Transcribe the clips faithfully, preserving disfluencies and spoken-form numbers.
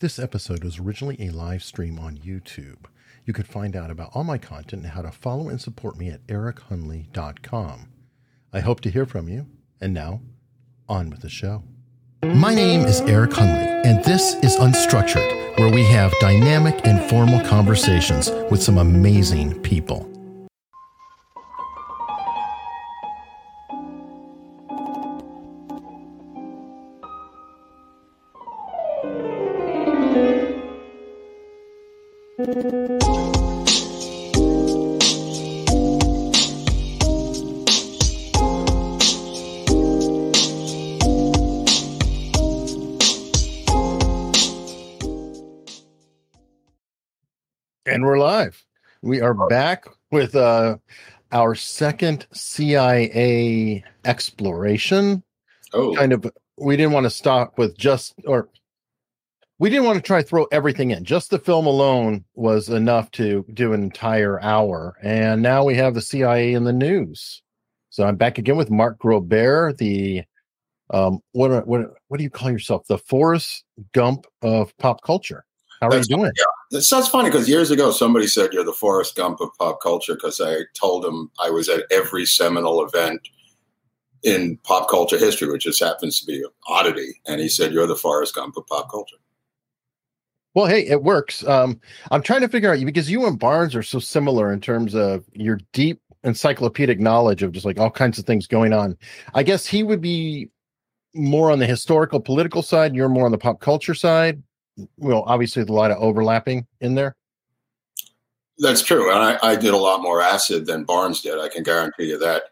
This episode was originally a live stream on YouTube. You could find out about all my content and how to follow and support me at eric hunley dot com. I hope to hear from you. And now, on with the show. My name is Eric Hunley, and this is Unstructured, where we have dynamic, informal conversations with some amazing people. And we're live. We are back with uh, our second C I A exploration. Oh, kind of. We didn't want to stop with just, or we didn't want to try to throw everything in. Just the film alone was enough to do an entire hour. And now we have the C I A in the news. So I'm back again with Mark Groubert, the um, what what what do you call yourself? The Forrest Gump of pop culture. How are That's, you doing? Yeah. It's that's funny because years ago somebody said you're the Forrest Gump of pop culture because I told him I was at every seminal event in pop culture history, which just happens to be an oddity. And he said, you're the Forrest Gump of pop culture. Well, hey, it works. Um, I'm trying to figure out, because you and Barnes are so similar in terms of your deep encyclopedic knowledge of just like all kinds of things going on. I guess he would be more on the historical political side. You're more on the pop culture side. Well, obviously, there's a lot of overlapping in there. That's true. And I, I did a lot more acid than Barnes did. I can guarantee you that.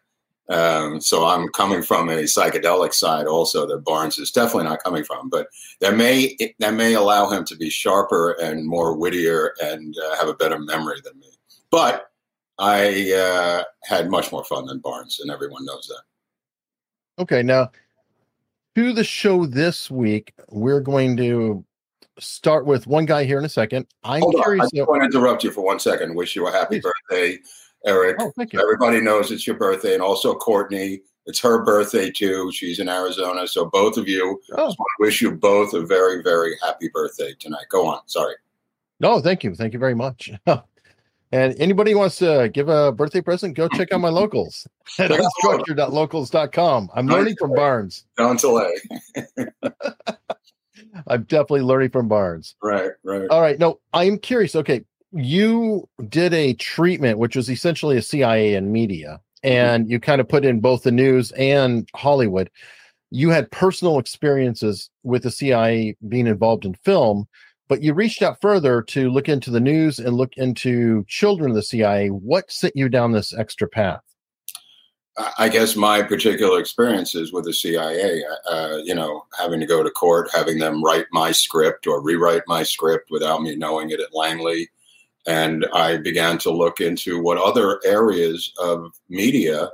Um, so I'm coming from a psychedelic side also that Barnes is definitely not coming from. But that may that may allow him to be sharper and more wittier and uh, have a better memory than me. But I uh, had much more fun than Barnes, and everyone knows that. Okay. Now, to the show this week, we're going to start with one guy here in a second. I'm Hold curious. On. I just want to interrupt you for one second. Wish you a happy Please. birthday, Eric. Oh, thank you. Everybody knows it's your birthday, and also Courtney. It's her birthday too. She's in Arizona, so both of you. Oh. I just want to wish you both a very, very happy birthday tonight. Go on. Sorry. No, thank you. Thank you very much. And anybody who wants to give a birthday present, go check out my locals at unstructured dot locals dot com. I'm learning from Barnes. Don't delay. I'm definitely learning from Barnes. Right, right. All right. No, I'm curious. Okay. You did a treatment, which was essentially a C I A and media, and mm-hmm. you kind of put in both the news and Hollywood. You had personal experiences with the C I A being involved in film, but you reached out further to look into the news and look into children of the C I A. What sent you down this extra path? I guess my particular experiences with the C I A, uh, you know, having to go to court, having them write my script or rewrite my script without me knowing it at Langley. And I began to look into what other areas of media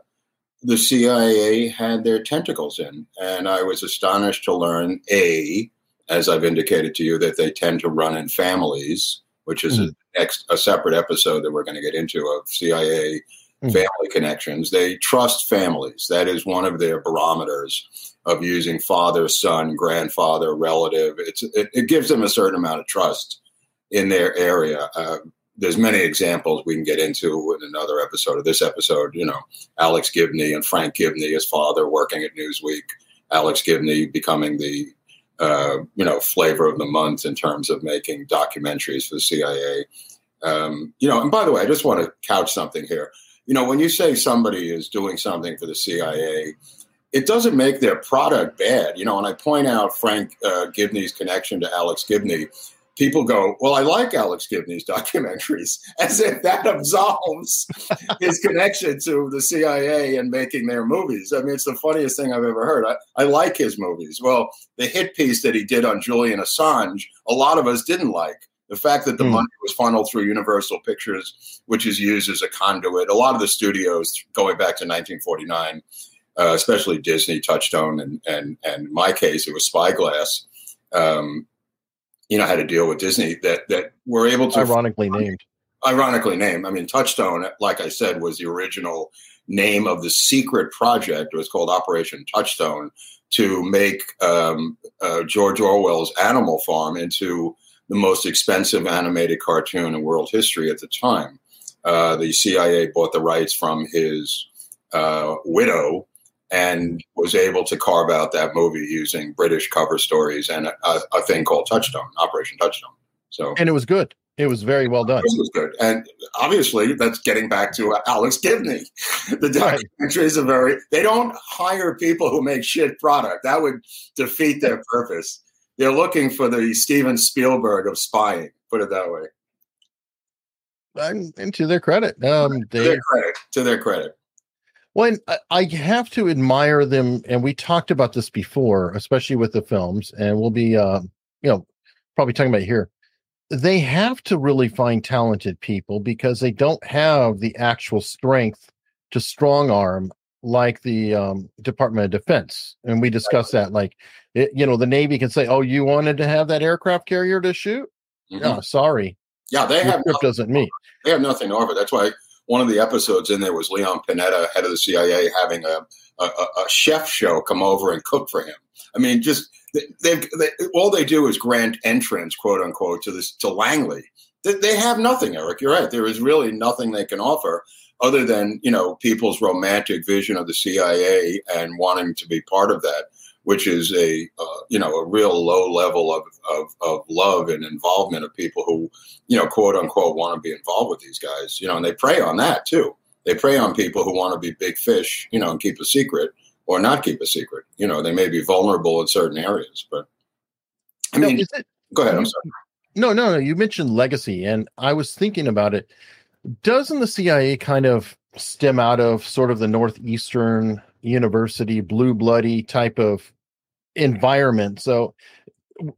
the C I A had their tentacles in. And I was astonished to learn, A, as I've indicated to you, that they tend to run in families, which is mm-hmm. a, ex- a separate episode that we're going to get into of C I A family connections. They trust families. That is one of their barometers of using father, son, grandfather, relative. It's, it, it gives them a certain amount of trust in their area. Uh, there's many examples we can get into in another episode of this episode. You know, Alex Gibney and Frank Gibney, his father working at Newsweek, Alex Gibney becoming the, uh, you know, flavor of the month in terms of making documentaries for the C I A. Um, you know, and by the way, I just want to couch something here. You know, when you say somebody is doing something for the C I A, it doesn't make their product bad. You know, and I point out Frank uh, Gibney's connection to Alex Gibney. People go, well, I like Alex Gibney's documentaries, as if that absolves his connection to the C I A and making their movies. I mean, it's the funniest thing I've ever heard. I, I like his movies. Well, the hit piece that he did on Julian Assange, a lot of us didn't like. The fact that the mm. money was funneled through Universal Pictures, which is used as a conduit. A lot of the studios going back to nineteen forty-nine, uh, especially Disney, Touchstone, and, and, and in my case, it was Spyglass, um, you know, had to deal with Disney that, that were able to. Ironically named. ironically named. I mean, Touchstone, like I said, was the original name of the secret project. It was called Operation Touchstone to make um, uh, George Orwell's Animal Farm into the most expensive animated cartoon in world history at the time. Uh, the C I A bought the rights from his uh, widow and was able to carve out that movie using British cover stories and a, a, a thing called Touchstone, Operation Touchstone. So, and it was good. It was very well done. It was good. And obviously, that's getting back to Alex Gibney. The documentaries right. are very... They don't hire people who make shit product. That would defeat their purpose. They're looking for the Steven Spielberg of spying, put it that way. And, and to their credit. Um, to they, their credit. To their credit. Well, I, I have to admire them, and we talked about this before, especially with the films, and we'll be, uh, you know, probably talking about it here. They have to really find talented people because they don't have the actual strength to strong arm like the um, Department of Defense. And we discussed right. that, like, it, you know, the Navy can say, oh, you wanted to have that aircraft carrier to shoot? Mm-hmm. No, sorry. Yeah, they Your have nothing, doesn't mean. They have nothing to offer. That's why one of the episodes in there was Leon Panetta, head of the C I A, having a, a, a chef show come over and cook for him. I mean, just... They, they, all they do is grant entrance, quote unquote, to this to Langley. They, they have nothing, Eric. You're right. There is really nothing they can offer other than, you know, people's romantic vision of the C I A and wanting to be part of that, which is a uh, you know a real low level of, of of love and involvement of people who, you know, quote unquote, want to be involved with these guys. You know, and they prey on that too. They prey on people who want to be big fish, you know, and keep a secret. Or not keep a secret. You know, they may be vulnerable in certain areas, but I mean, no, it, go ahead. I'm sorry. No, no, no. You mentioned legacy, and I was thinking about it. Doesn't the C I A kind of stem out of sort of the Northeastern University blue bloody type of environment? So,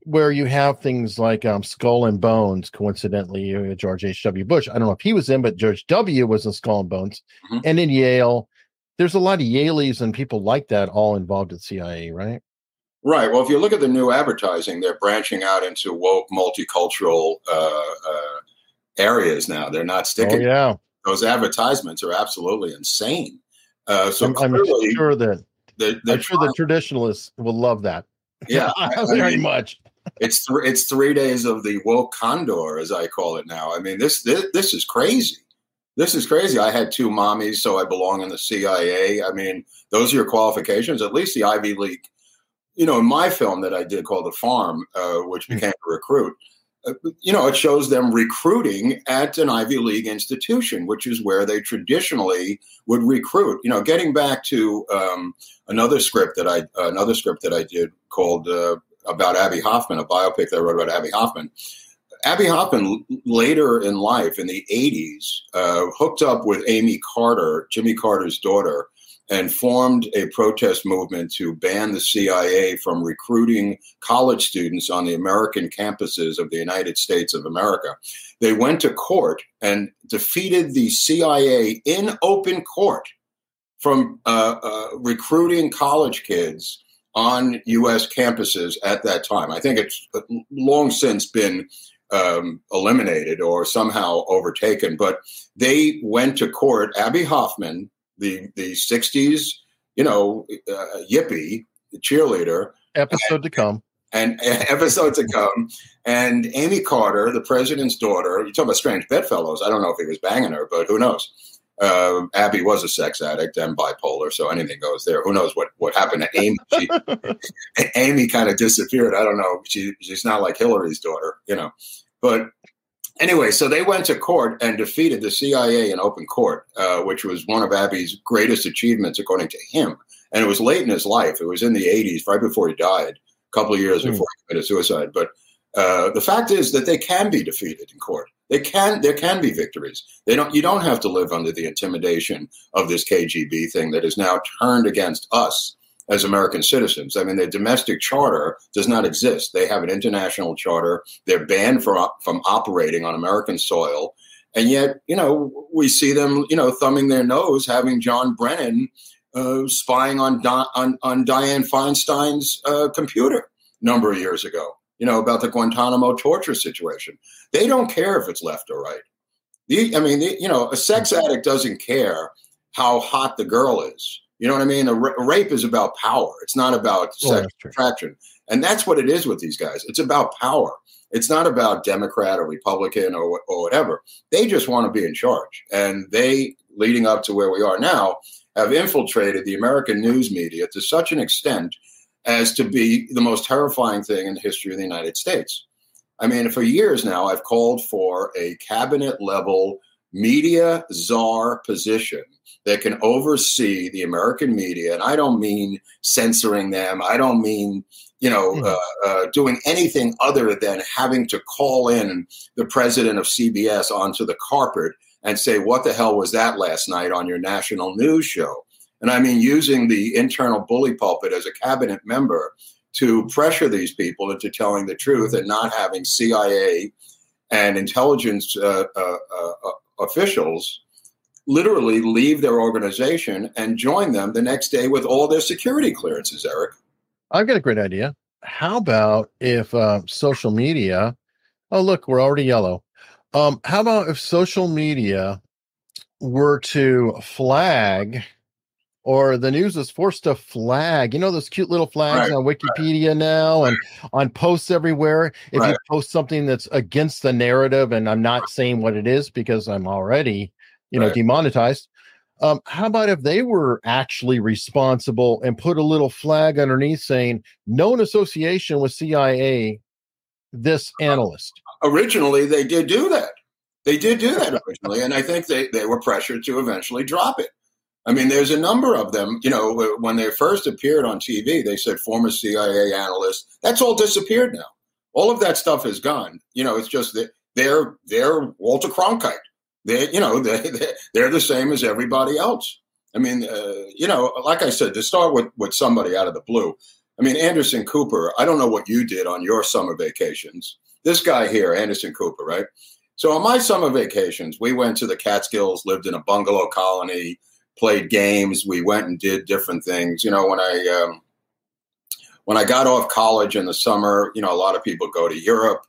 where you have things like um, Skull and Bones, coincidentally, uh, George H W. Bush. I don't know if he was in, but George W. was in Skull and Bones, mm-hmm. and in Yale. There's a lot of Yaleys and people like that all involved at C I A, right? Right. Well, if you look at the new advertising, they're branching out into woke, multicultural uh, uh, areas now. They're not sticking. Oh, yeah. Those advertisements are absolutely insane. Uh, so I'm, clearly, I'm sure that they're, they're I'm sure trying, the traditionalists will love that. Yeah, I, very I mean, much. it's th- it's three days of the woke condor, as I call it now. I mean, this this, this is crazy. This is crazy. I had two mommies, so I belong in the C I A. I mean, those are your qualifications. At least the Ivy League, you know, in my film that I did called The Farm, uh, which became mm-hmm. The Recruit, uh, you know, it shows them recruiting at an Ivy League institution, which is where they traditionally would recruit. You know, getting back to um, another script that I uh, another script that I did called uh, about Abbie Hoffman, a biopic that I wrote about Abbie Hoffman. Abbie Hoffman later in life, in the eighties, uh, hooked up with Amy Carter, Jimmy Carter's daughter, and formed a protest movement to ban the C I A from recruiting college students on the American campuses of the United States of America. They went to court and defeated the C I A in open court from uh, uh, recruiting college kids on U S campuses at that time. I think it's long since been... Um, eliminated or somehow overtaken, but they went to court. Abbie Hoffman, the the sixties, you know, uh, yippie cheerleader, episode and, to come, and, and episode to come, and Amy Carter, the president's daughter. You talk about strange bedfellows. I don't know if he was banging her, but who knows? Uh, Abbie was a sex addict and bipolar, so anything goes there. Who knows what, what happened to Amy? She, Amy kind of disappeared. I don't know. She she's not like Hillary's daughter, you know. But anyway, so they went to court and defeated the C I A in open court, uh, which was one of Abbie's greatest achievements, according to him. And it was late in his life. It was in the eighties, right before he died, a couple of years mm. before he committed suicide. But uh, the fact is that they can be defeated in court. They can. There can be victories. They don't. You don't have to live under the intimidation of this K G B thing that is now turned against us as American citizens. I mean, their domestic charter does not exist. They have an international charter. They're banned from, from operating on American soil. And yet, you know, we see them, you know, thumbing their nose, having John Brennan uh, spying on, Di- on on Dianne Feinstein's uh, computer a number of years ago, you know, about the Guantanamo torture situation. They don't care if it's left or right. The, I mean, the, you know, a sex addict doesn't care how hot the girl is. You know what I mean? A, ra- a rape is about power. It's not about oh, sexual attraction. And that's what it is with these guys. It's about power. It's not about Democrat or Republican or, or whatever. They just want to be in charge. And they, leading up to where we are now, have infiltrated the American news media to such an extent as to be the most terrifying thing in the history of the United States. I mean, for years now, I've called for a cabinet-level media czar position that can oversee the American media. And I don't mean censoring them. I don't mean, you know, mm-hmm. uh, uh, doing anything other than having to call in the president of C B S onto the carpet and say, what the hell was that last night on your national news show? And I mean, using the internal bully pulpit as a cabinet member to pressure these people into telling the truth and not having C I A and intelligence uh, uh, uh, officials literally leave their organization and join them the next day with all their security clearances, Eric. I've got a great idea. How about if uh, social media, oh, look, we're already yellow. Um, how about if social media were to flag, or the news is forced to flag, you know, those cute little flags right, on Wikipedia right, now and right. on posts everywhere. If right. you post something that's against the narrative, and I'm not saying what it is because I'm already, you know, right. demonetized. Um, how about if they were actually responsible and put a little flag underneath saying known association with C I A, this analyst? Originally, they did do that. They did do that originally. And I think they, they were pressured to eventually drop it. I mean, there's a number of them, you know, when they first appeared on T V, they said former C I A analyst. That's all disappeared now. All of that stuff is gone. You know, it's just that they're they're Walter Cronkite. They, you know, they, they're the same as everybody else. I mean, uh, you know, like I said, to start with, with somebody out of the blue. I mean, Anderson Cooper, I don't know what you did on your summer vacations. This guy here, Anderson Cooper, right? So on my summer vacations, we went to the Catskills, lived in a bungalow colony, played games. We went and did different things. You know, when I um, when I got off college in the summer, you know, a lot of people go to Europe.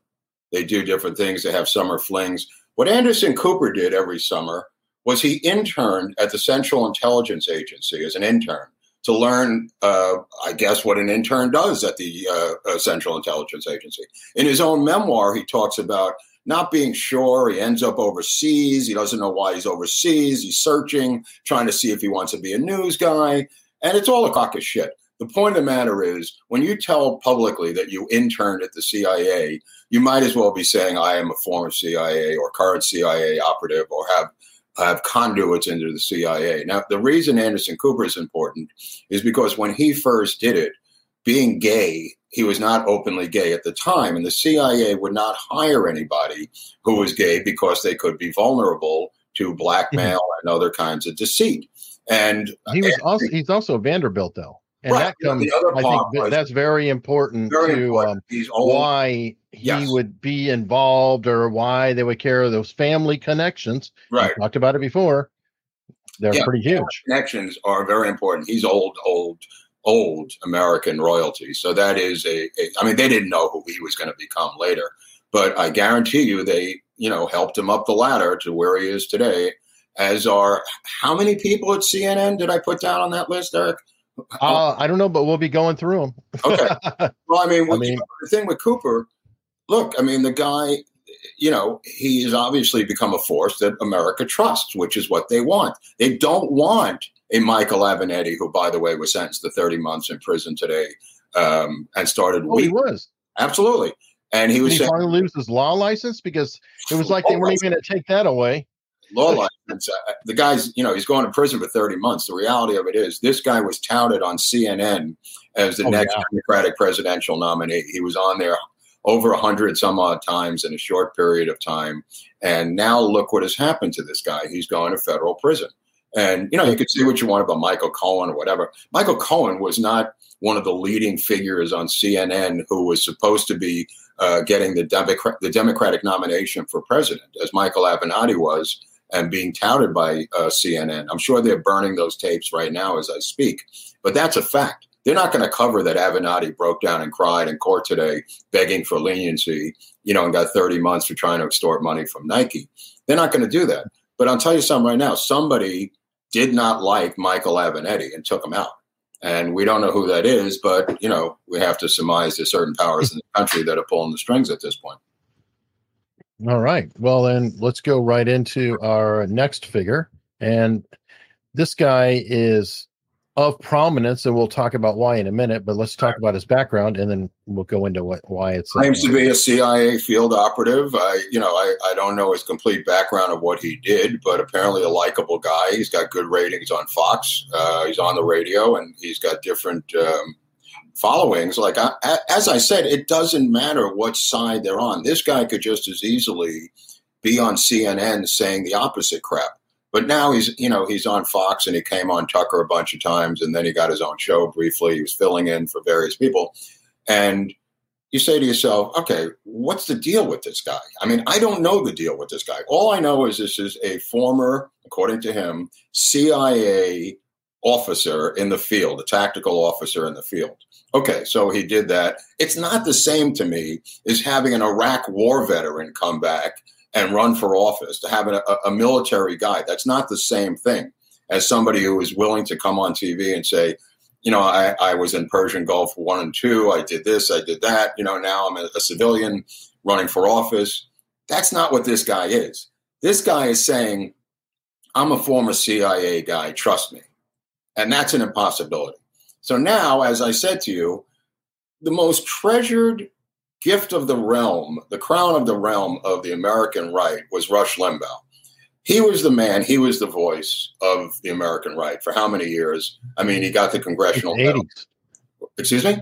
They do different things. They have summer flings. What Anderson Cooper did every summer was he interned at the Central Intelligence Agency as an intern to learn, uh, I guess, what an intern does at the uh, uh, Central Intelligence Agency. In his own memoir, he talks about not being sure. He ends up overseas. He doesn't know why he's overseas. He's searching, trying to see if he wants to be a news guy. And it's all a cock of shit. The point of the matter is, when you tell publicly that you interned at the C I A, you might as well be saying, I am a former C I A or current C I A operative or have, have conduits into the C I A. Now, the reason Anderson Cooper is important is because when he first did it, being gay, he was not openly gay at the time, and the C I A would not hire anybody who was gay because they could be vulnerable to blackmail mm-hmm. and other kinds of deceit. And he was and, also he's also Vanderbilt, though, and right. that comes. Yeah, I think was, that's very important very to important. Um, old, why he yes. would be involved or why they would care of those family connections. Right, we talked about it before. They're yeah, pretty huge. Connections are very important. He's old, old. old American royalty. So that is a, a, I mean, they didn't know who he was going to become later, but I guarantee you they, you know, helped him up the ladder to where he is today, as are how many people at C N N did I put down on that list, Eric? Uh, I don't know, but we'll be going through them. Okay. Well, I mean, I mean you know, the thing with Cooper, look, I mean, the guy, you know, he's obviously become a force that America trusts, which is what they want. They don't want a Michael Avenatti, who, by the way, was sentenced to thirty months in prison today um, and started. Oh, weak. He was. Absolutely. And he was. Did he saying, finally lose his law license because it was like they weren't license. even going to take that away. Law license. The guy's, you know, he's going to prison for thirty months. The reality of it is this guy was touted on C N N as the oh, next yeah. Democratic presidential nominee. He was on there over one hundred some odd times in a short period of time. And now look what has happened to this guy. He's going to federal prison. And, you know, you could say what you want about Michael Cohen or whatever. Michael Cohen was not one of the leading figures on C N N who was supposed to be uh, getting the, Democrat, the Democratic nomination for president, as Michael Avenatti was, and being touted by uh, C N N. I'm sure they're burning those tapes right now as I speak. But that's a fact. They're not going to cover that Avenatti broke down and cried in court today, begging for leniency, you know, and got thirty months for trying to extort money from Nike. They're not going to do that. But I'll tell you something right now. Somebody did not like Michael Avenatti and took him out. And we don't know who that is, but, you know, we have to surmise there's certain powers in the country that are pulling the strings at this point. All right. Well, then let's go right into our next figure. And this guy is of prominence, and we'll talk about why in a minute, but let's talk about his background, and then we'll go into what why it's... Claims to be a C I A field operative. I, you know, I, I don't know his complete background of what he did, but apparently a likable guy. He's got good ratings on Fox. Uh, he's on the radio, and he's got different... Um, followings. Like I, as I said, it doesn't matter what side they're on. This guy could just as easily be on C N N saying the opposite crap. But now he's, you know, he's on Fox, and he came on Tucker a bunch of times, and then he got his own show briefly. He was filling in for various people. And you say to yourself, okay, what's the deal with this guy? I mean, I don't know the deal with this guy. All I know is this is a former, according to him, C I A officer in the field, a tactical officer in the field. Okay, so he did that. It's not the same to me as having an Iraq war veteran come back and run for office, to have a, a military guy. That's not the same thing as somebody who is willing to come on T V and say, you know, I, I was in Persian Gulf one and two. I did this, I did that. You know, now I'm a, a civilian running for office. That's not what this guy is. This guy is saying, I'm a former C I A guy, trust me. And that's an impossibility. So now, as I said to you, the most treasured gift of the realm, the crown of the realm of the American right, was Rush Limbaugh. He was the man. He was the voice of the American right for how many years? I mean, he got the congressional medal. Excuse me?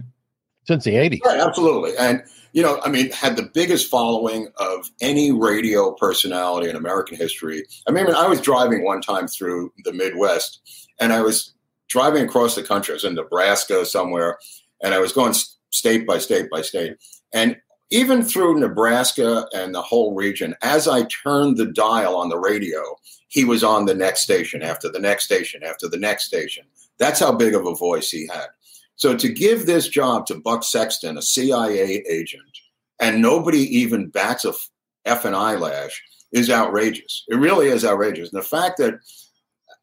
Since the eighties. Right, absolutely. And, you know, I mean, had the biggest following of any radio personality in American history. I mean, I was driving one time through the Midwest, and I was driving across the country. I was in Nebraska somewhere, and I was going state by state by state. And even through Nebraska and the whole region, as I turned the dial on the radio, he was on the next station after the next station after the next station. That's how big of a voice he had. So to give this job to Buck Sexton, a C I A agent, and nobody even bats a effing eyelash, is outrageous. It really is outrageous. And the fact that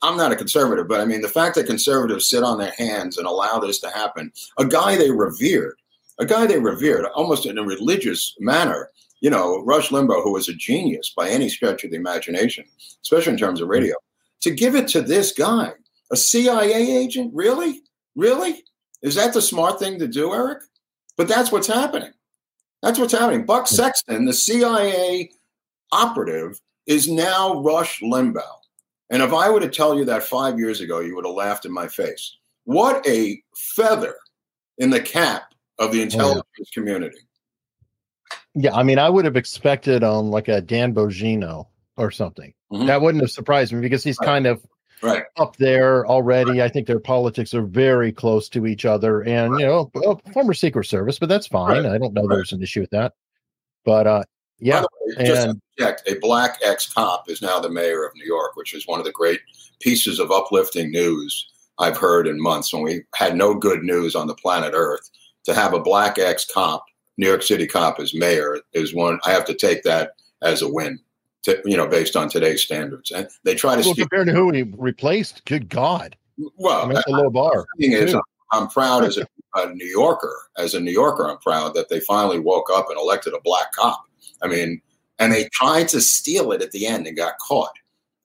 I'm not a conservative, but I mean, the fact that conservatives sit on their hands and allow this to happen, a guy they revered, a guy they revered almost in a religious manner, you know, Rush Limbaugh, who was a genius by any stretch of the imagination, especially in terms of radio, to give it to this guy, a C I A agent? Really? Really? Is that the smart thing to do, Eric? But that's what's happening. That's what's happening. Buck Sexton, the C I A operative, is now Rush Limbaugh. And if I were to tell you that five years ago, you would have laughed in my face. What a feather in the cap of the intelligence yeah. community. Yeah, I mean, I would have expected on um, like a Dan Bongino or something. Mm-hmm. That wouldn't have surprised me because he's right. kind of right. up there already. Right. I think their politics are very close to each other. And, right. you know, well, former Secret Service, but that's fine. Right. I don't know right. there's an issue with that. But, uh, yeah. By the way, just and, to project, a black ex-cop is now the mayor of New York, which is one of the great pieces of uplifting news I've heard in months, when we had no good news on the planet Earth. To have a black ex-cop, New York City cop, as mayor is one. I have to take that as a win, to, you know, based on today's standards. And they try to well, speak compared to who he replaced. Good God! Well, I mean, that's a low bar. The thing is, I'm, I'm proud as a, a New Yorker. As a New Yorker, I'm proud that they finally woke up and elected a black cop. I mean, and they tried to steal it at the end and got caught.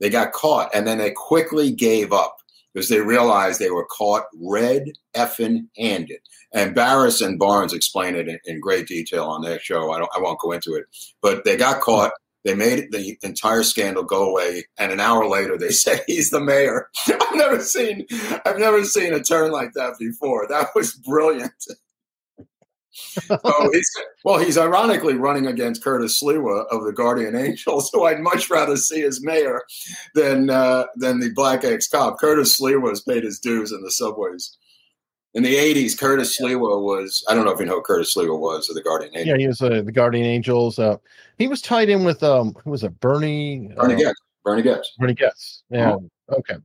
They got caught, and then they quickly gave up because they realized they were caught red effing handed. And Barris and Barnes explained it in, in great detail on their show. I don't, I won't go into it, but they got caught. They made the entire scandal go away, and an hour later, they said he's the mayor. I've never seen, I've never seen a turn like that before. That was brilliant. So he's, well, he's ironically running against Curtis Sliwa of the Guardian Angels, who I'd much rather see as mayor than uh, than the black ex-cop. Curtis Sliwa has paid his dues in the subways. In the eighties, Curtis Sliwa was, I don't know if you know who Curtis Sliwa was, of the Guardian Angels. Yeah, he was uh, the Guardian Angels. Uh, he was tied in with, um, who was it, Bernie? Bernie uh, Goetz. Bernie Goetz. Bernie Goetz, yeah. Oh. Okay.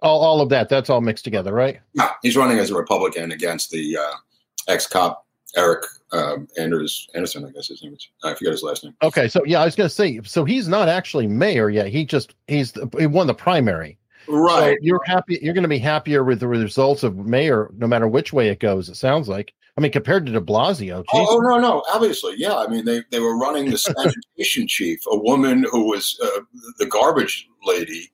All, all of that, that's all mixed together, right? Yeah, he's running as a Republican against the uh, ex-cop Eric uh, Anders Anderson, I guess his name is. I forget his last name. Okay, so yeah, I was going to say, so he's not actually mayor yet. He just he's he won the primary, right? So you're happy. You're going to be happier with the results of mayor, no matter which way it goes. It sounds like. I mean, compared to de Blasio. Oh, oh, no, no. Obviously, yeah. I mean, they, they were running the sanitation chief, a woman who was uh, the garbage lady,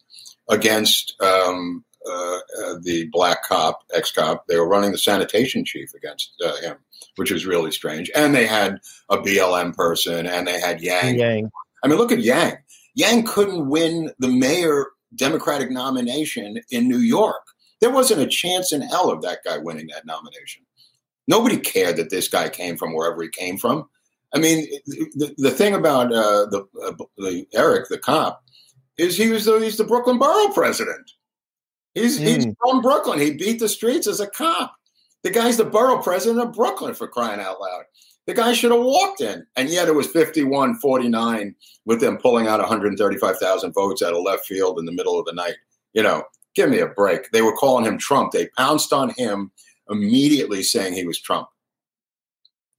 against um, uh, uh, the black cop, ex-cop. They were running the sanitation chief against uh, him, which was really strange. And they had a B L M person, and they had Yang. Yang. I mean, look at Yang. Yang couldn't win the mayor Democratic nomination in New York. There wasn't a chance in hell of that guy winning that nomination. Nobody cared that this guy came from wherever he came from. I mean, the, the thing about uh, the, uh, the Eric, the cop, is he was the, he's the Brooklyn borough president. He's, mm. he's from Brooklyn. He beat the streets as a cop. The guy's the borough president of Brooklyn, for crying out loud. The guy should have walked in. And yet it was fifty-one forty-nine with them pulling out one hundred thirty-five thousand votes out of left field in the middle of the night. You know, give me a break. They were calling him Trump. They pounced on him immediately, saying he was Trump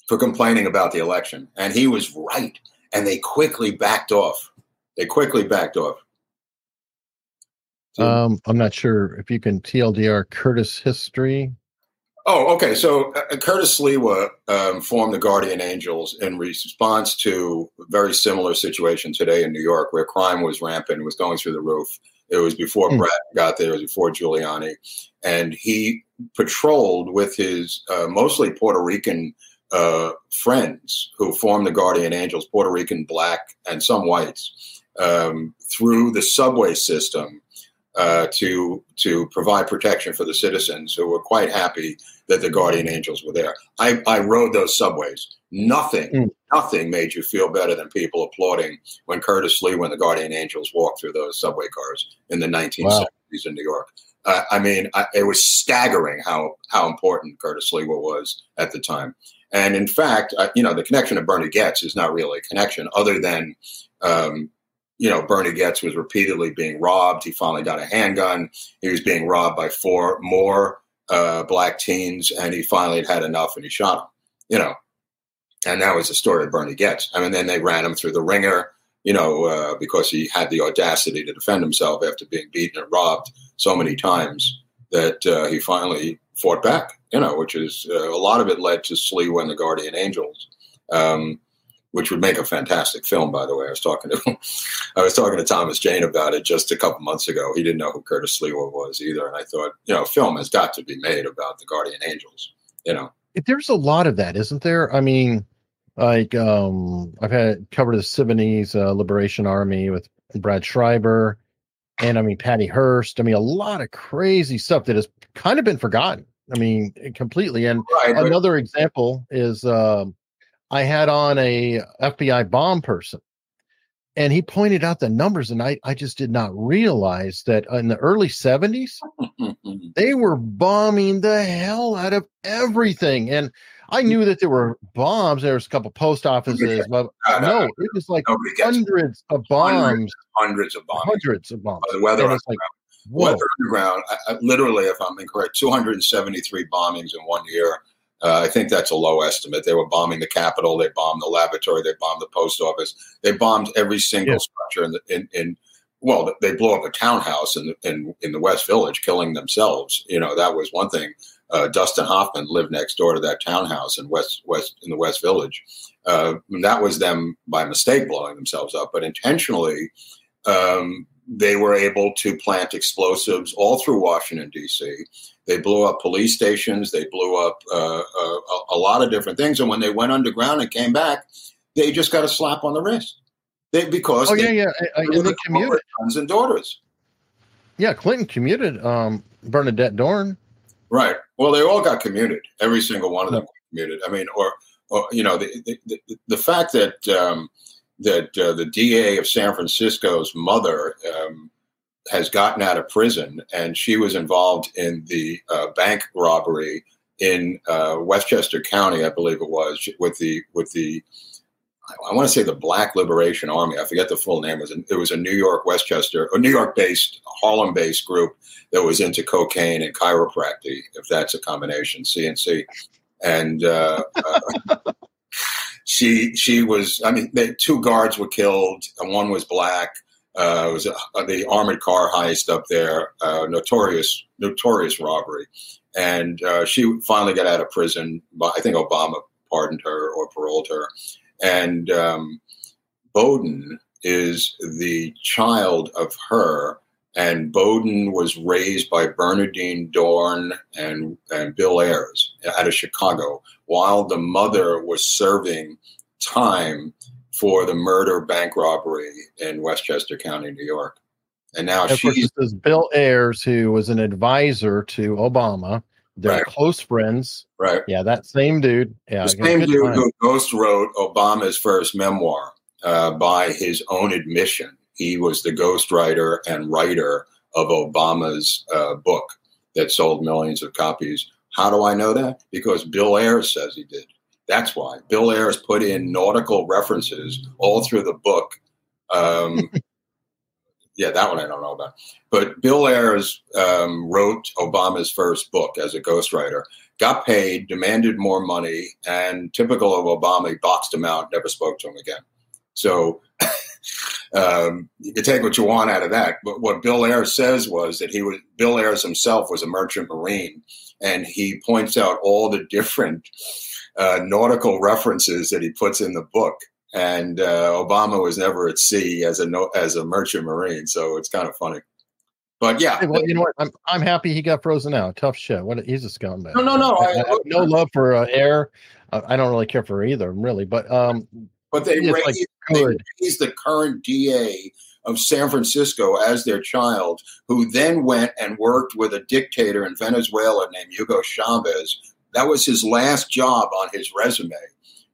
for complaining about the election. And he was right. And they quickly backed off. They quickly backed off. So, um, I'm not sure if you can T L D R Curtis history. Oh, okay. So uh, Curtis Sliwa um, formed the Guardian Angels in response to a very similar situation today in New York, where crime was rampant, was going through the roof. It was before mm. Brad got there. It was before Giuliani. And he patrolled with his uh, mostly Puerto Rican uh, friends who formed the Guardian Angels, Puerto Rican, black, and some whites, um, through the subway system uh, to to provide protection for the citizens, who were quite happy that the Guardian Angels were there. I, I rode those subways. Nothing, mm. nothing made you feel better than people applauding when Curtis Sliwa and the Guardian Angels walked through those subway cars in the nineteen seventies wow. in New York. Uh, I mean, I, it was staggering how, how important Curtis Sliwa was at the time. And in fact, uh, you know, the connection to Bernie Goetz is not really a connection, other than, um, you know, Bernie Goetz was repeatedly being robbed. He finally got a handgun. He was being robbed by four more uh, black teens, and he finally had, had enough, and he shot him, you know. And that was the story of Bernie Goetz. I mean, then they ran him through the ringer, you know, uh, because he had the audacity to defend himself after being beaten and robbed so many times that uh, he finally fought back, you know, which is uh, a lot of it led to Sliwa and the Guardian Angels, um, which would make a fantastic film, by the way. I was talking to I was talking to Thomas Jane about it just a couple months ago. He didn't know who Curtis Sliwa was either. And I thought, you know, a film has got to be made about the Guardian Angels, you know. There's a lot of that, isn't there? I mean, like um, I've had covered the seventies uh, Liberation Army with Brad Schreiber. And I mean, Patty Hearst. I mean, a lot of crazy stuff that has kind of been forgotten. I mean, completely. And right, another right. example is um, I had on a F B I bomb person, and he pointed out the numbers, and I, I just did not realize that in the early seventies, they were bombing the hell out of everything. And I knew that there were bombs. There was a couple post offices, but no, no, no, it was like hundreds it. of bombs. Hundreds of bombs. Hundreds of bombs. The weather underground. Like, weather underground. I, I, literally, if I'm incorrect, two hundred seventy-three bombings in one year. Uh, I think that's a low estimate. They were bombing the Capitol. They bombed the laboratory. They bombed the post office. They bombed every single yeah. structure in the, in, in well, they blew up a townhouse in the, in, in the West Village, killing themselves. You know, that was one thing. Uh, Dustin Hoffman lived next door to that townhouse in West West in the West Village. Uh, and that was them by mistake blowing themselves up, but intentionally um, they were able to plant explosives all through Washington, D C. They blew up police stations. They blew up uh, a, a lot of different things. And when they went underground and came back, they just got a slap on the wrist. They because oh, they, yeah, yeah. I, I, they, they commuted sons and daughters. Yeah, Clinton commuted um, Bernadette Dorn. Right. Well, they all got commuted. Every single one of them got commuted. I mean, or, or you know, the the, the fact that um, that uh, the D A of San Francisco's mother um, has gotten out of prison, and she was involved in the uh, bank robbery in uh, Westchester County, I believe it was, with the with the I want to say the Black Liberation Army. I forget the full name. It was a, it was a New York, Westchester, or New York-based, Harlem-based group that was into cocaine and chiropractic, if that's a combination, C N C. And uh, uh, she she was, I mean, they, two guards were killed, and one was black. Uh, it was a, the armored car heist up there, uh, notorious, notorious robbery. And uh, she finally got out of prison. But I think Obama pardoned her or paroled her. And um, Bowden is the child of her, and Bowden was raised by Bernadine Dorn and, and Bill Ayers out of Chicago, while the mother was serving time for the murder bank robbery in Westchester County, New York. And now and she's this Bill Ayers, who was an advisor to Obama. They're right. Close friends. Right. Yeah, that same dude. Yeah, the same dude time. Who ghost wrote Obama's first memoir uh, by his own admission. He was the ghostwriter and writer of Obama's uh, book that sold millions of copies. How do I know that? Because Bill Ayers says he did. That's why. Bill Ayers put in nautical references all through the book. Um Yeah, that one I don't know about. But Bill Ayers um, wrote Obama's first book as a ghostwriter, got paid, demanded more money, and typical of Obama, he boxed him out, never spoke to him again. So um, you can take what you want out of that. But what Bill Ayers says was that he was Bill Ayers himself was a merchant marine, and he points out all the different uh, nautical references that he puts in the book. And uh, Obama was never at sea as a no, as a merchant marine, so it's kind of funny. But yeah, well, you know what? I'm I'm happy he got frozen out. Tough shit. What a, he's a scumbag. No, no, no. I, I, I, no love for uh, air. Uh, I don't really care for either, really. But um, but they raised, like, they raised the current D A of San Francisco as their child, who then went and worked with a dictator in Venezuela named Hugo Chavez. That was his last job on his resume.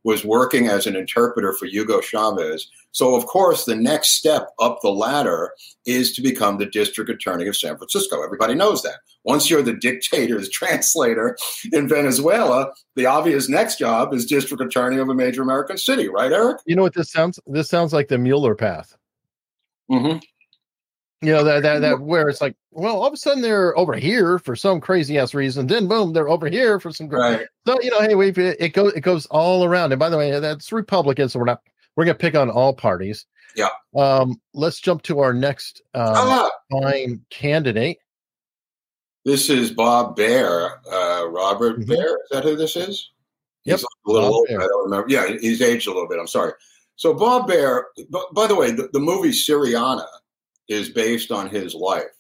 Was working as an interpreter for Hugo Chavez. So, of course, the next step up the ladder is to become the district attorney of San Francisco. Everybody knows that. Once you're the dictator's translator in Venezuela, the obvious next job is district attorney of a major American city, right, Eric? You know what this sounds? This sounds like the Mueller path. Mm-hmm. You know, that, that, that where it's like, well, all of a sudden they're over here for some crazy ass reason. Then boom, they're over here for some. Right. So, you know, hey, we it goes it goes all around. And by the way, that's Republicans. So we're not we're going to pick on all parties. Yeah. Um. Let's jump to our next um, ah. fine candidate. This is Bob Baer. Uh, Robert mm-hmm. Baer. Is that who this is? Yep. He's a little old. I don't remember. Yeah, he's aged a little bit. I'm sorry. So Bob Baer. B- by the way, the, the movie Syriana is based on his life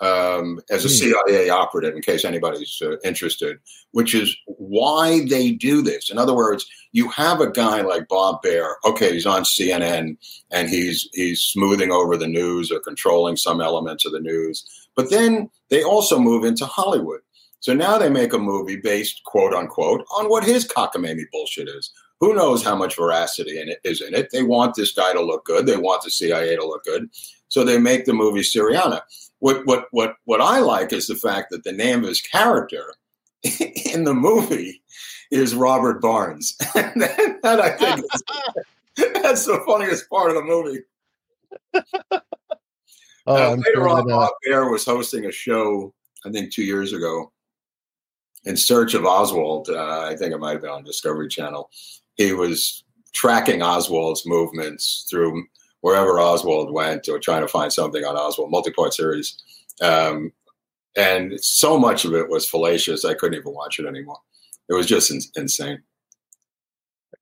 um, as a C I A operative, in case anybody's uh, interested, which is why they do this. In other words, you have a guy like Bob Baer. Okay, he's on C N N, and he's he's smoothing over the news or controlling some elements of the news. But then they also move into Hollywood. So now they make a movie based, quote unquote, on what his cockamamie bullshit is. Who knows how much veracity in it is in it? They want this guy to look good. They want the C I A to look good. So they make the movie Syriana. What what what what I like is the fact that the name of his character in the movie is Robert Barnes. And that, that I think is, that's the funniest part of the movie. Oh, uh, later on, Bob Baer was hosting a show, I think two years ago, In Search of Oswald. Uh, I think it might have been on Discovery Channel. He was tracking Oswald's movements through wherever Oswald went, or trying to find something on Oswald, multi-part series. Um, and so much of it was fallacious, I couldn't even watch it anymore. It was just in- insane.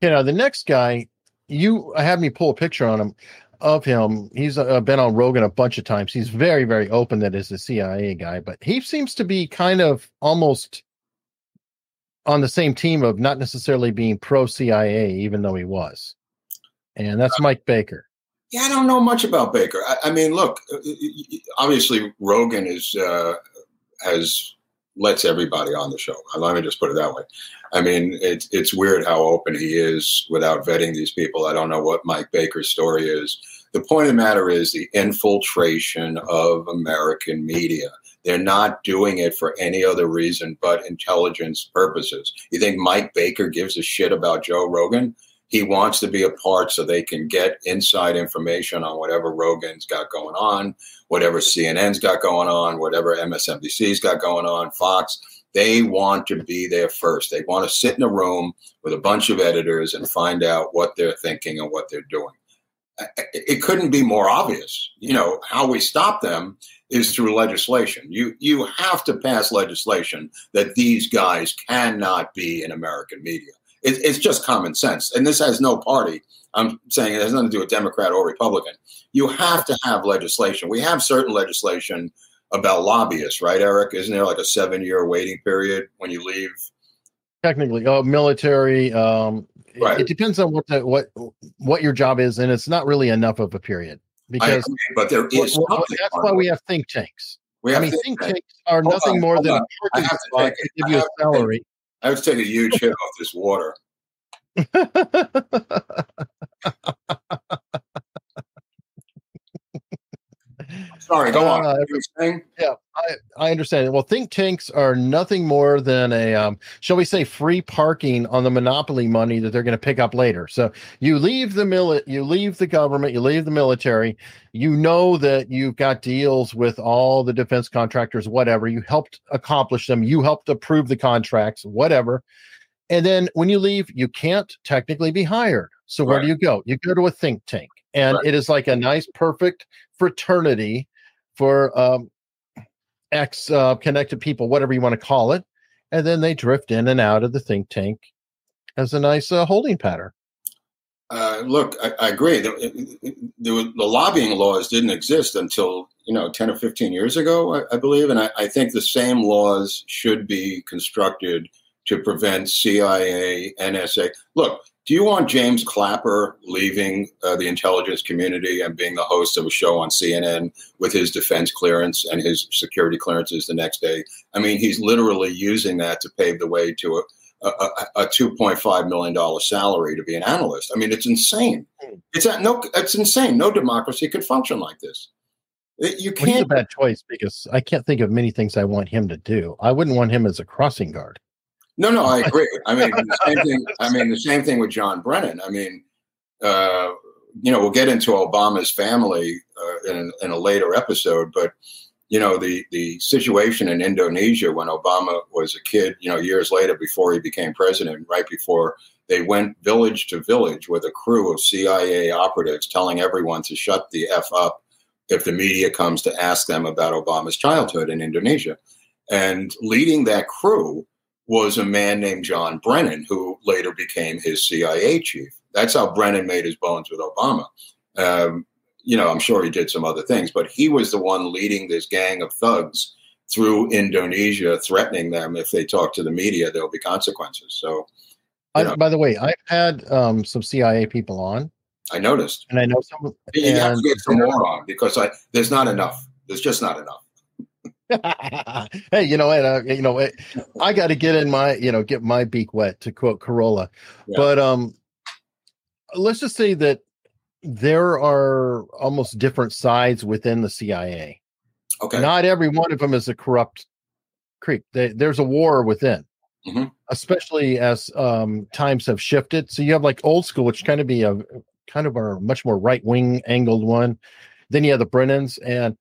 You know, the next guy, you had me pull a picture on him, of him. He's uh, been on Rogan a bunch of times. He's very, very open that is a C I A guy, but he seems to be kind of almost on the same team of not necessarily being pro-C I A, even though he was. And that's uh, Mike Baker. Yeah, I don't know much about Baker. I, I mean, look, obviously Rogan is uh, has lets everybody on the show. Let me just put it that way. I mean, it's it's weird how open he is without vetting these people. I don't know what Mike Baker's story is. The point of the matter is the infiltration of American media. They're not doing it for any other reason but intelligence purposes. You think Mike Baker gives a shit about Joe Rogan? He wants to be a part so they can get inside information on whatever Rogan's got going on, whatever C N N's got going on, whatever M S N B C's got going on, Fox. They want to be there first. They want to sit in a room with a bunch of editors and find out what they're thinking and what they're doing. It couldn't be more obvious. You know, how we stop them is through legislation. You you have to pass legislation that these guys cannot be in American media. It, it's just common sense. And this has no party. I'm saying it has nothing to do with Democrat or Republican. You have to have legislation. We have certain legislation about lobbyists, right, Eric? Isn't there like a seven-year waiting period when you leave? Technically, oh, military. Um, right. It, it depends on what the, what what your job is, and it's not really enough of a period. Because agree, but there is well, well, that's why we have think tanks. We have I mean, think, think tanks are hold nothing on, more than on. a I have to, take, to give you a salary. I have to take a huge hit off this water. Sorry, go on. Uh, every, yeah, I, I understand. Well, think tanks are nothing more than a, um, shall we say, free parking on the monopoly money that they're going to pick up later. So you leave the mili- you leave the government, you leave the military, you know that you've got deals with all the defense contractors, whatever. You helped accomplish them. You helped approve the contracts, whatever. And then when you leave, you can't technically be hired. So where right. do you go? You go to a think tank. And right. it is like a nice, perfect fraternity for um, ex uh, connected people, whatever you want to call it. And then they drift in and out of the think tank as a nice uh, holding pattern. Uh, look, I, I agree. The, the, the lobbying laws didn't exist until, you know, ten or fifteen years ago, I, I believe. And I, I think the same laws should be constructed to prevent C I A, N S A. Look, do you want James Clapper leaving uh, the intelligence community and being the host of a show on C N N with his defense clearance and his security clearances the next day? I mean, he's literally using that to pave the way to a, a, a two point five million dollars salary to be an analyst. I mean, it's insane. It's no, it's insane. No democracy could function like this. You can't. Well, he's a bad choice because I can't think of many things I want him to do. I wouldn't want him as a crossing guard. No, no, I agree. I mean, the same thing, I mean, the same thing with John Brennan. I mean, uh, you know, we'll get into Obama's family uh, in, in a later episode, but, you know, the, the situation in Indonesia when Obama was a kid, you know, years later before he became president, right before they went village to village with a crew of C I A operatives telling everyone to shut the F up if the media comes to ask them about Obama's childhood in Indonesia. And leading that crew was a man named John Brennan, who later became his C I A chief. That's how Brennan made his bones with Obama. Um, you know, I'm sure he did some other things, but he was the one leading this gang of thugs through Indonesia, threatening them if they talk to the media, there'll be consequences. So, I, by the way, I've had um, some C I A people on. I noticed. And I know some. You and, have to get some more on because I, there's not enough. There's just not enough. Hey, you know, and uh, you know, it, I got to get in my, you know, get my beak wet, to quote Corolla. Yeah. But um, let's just say that there are almost different sides within the C I A. Okay. Not every one of them is a corrupt creep. They, there's a war within, mm-hmm. especially as um, times have shifted. So you have like old school, which kind of be a kind of a much more right wing angled one. Then you have the Brennans, and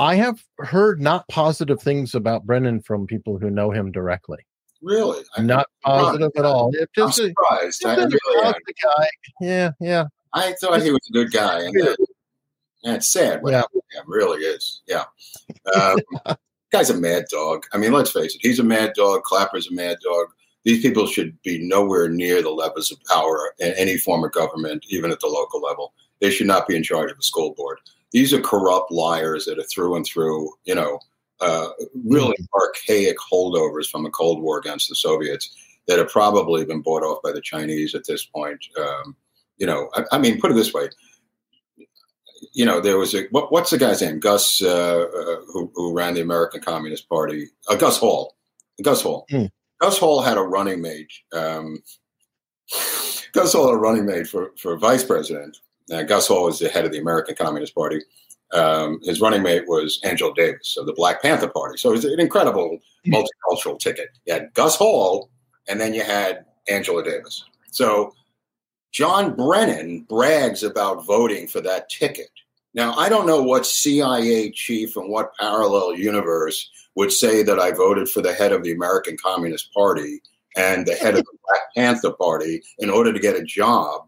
I have heard not positive things about Brennan from people who know him directly. Really? I'm not positive at all. I'm just surprised. A, I really am. The guy. Yeah, yeah. I thought he was a good guy. And, uh, and it's sad. Yeah. It really is. Yeah. Um, guy's a mad dog. I mean, let's face it. He's a mad dog. Clapper's a mad dog. These people should be nowhere near the levels of power in any form of government, even at the local level. They should not be in charge of a school board. These are corrupt liars that are through and through, you know, uh, really archaic holdovers from the Cold War against the Soviets that have probably been bought off by the Chinese at this point. Um, you know, I, I mean, put it this way. You know, there was a what, what's the guy's name? Gus, uh, uh, who, who ran the American Communist Party. Uh, Gus Hall. Gus Hall. Mm. Gus Hall had a running mate. Um, Gus Hall had a running mate for, for vice president. Now, Gus Hall was the head of the American Communist Party. Um, his running mate was Angel Davis of the Black Panther Party. So it was an incredible multicultural ticket. You had Gus Hall, and then you had Angela Davis. So John Brennan brags about voting for that ticket. Now, I don't know what C I A chief in what parallel universe would say that I voted for the head of the American Communist Party and the head of the Black Panther Party in order to get a job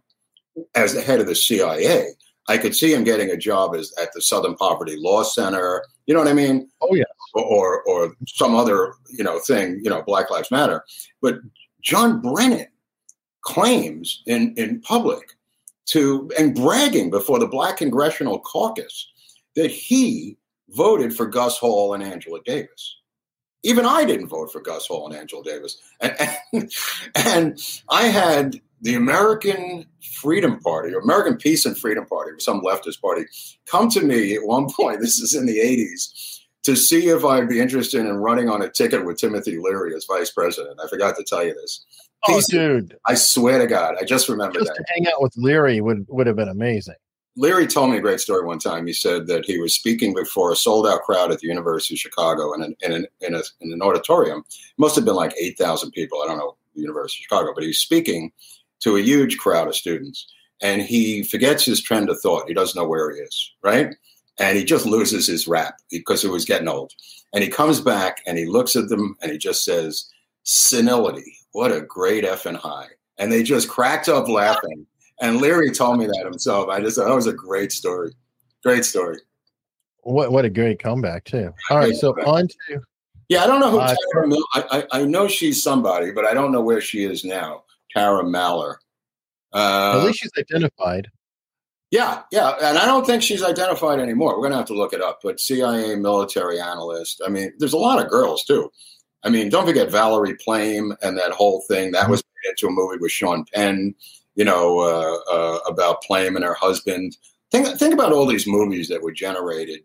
as the head of the C I A. I could see him getting a job as at the Southern Poverty Law Center. You know what I mean? Oh, yeah. Or, or some other, you know, thing, you know, Black Lives Matter. But John Brennan claims in, in public to, and bragging before the Black Congressional Caucus, that he voted for Gus Hall and Angela Davis. Even I didn't vote for Gus Hall and Angela Davis. And, and, and I had the American Freedom Party, or American Peace and Freedom Party, or some leftist party, come to me at one point, this is in the eighties, to see if I'd be interested in running on a ticket with Timothy Leary as vice president. I forgot to tell you this. Oh, Peace, dude. I swear to God, I just remembered just that. To hang out with Leary would, would have been amazing. Leary told me a great story one time. He said that he was speaking before a sold-out crowd at the University of Chicago in an, in an, in a, in an auditorium. It must have been like eight thousand people. I don't know the University of Chicago, but he was speaking to a huge crowd of students, and he forgets his trend of thought. He doesn't know where he is, right? And he just loses his rap because it was getting old. And he comes back, and he looks at them, and he just says, senility, what a great effing high. And they just cracked up laughing. And Leary told me that himself. I just thought that was a great story. Great story. What what a great comeback, too. All right, so on to... Yeah, I don't know who uh, Tara Miller... I, I, I know she's somebody, but I don't know where she is now. Tara Maller. Uh, at least she's identified. Yeah, yeah. And I don't think she's identified anymore. We're going to have to look it up. But C I A military analyst. I mean, there's a lot of girls, too. I mean, don't forget Valerie Plame and that whole thing. That was made into a movie with Sean Penn. You know, uh, uh, about Plame and her husband. Think think about all these movies that were generated,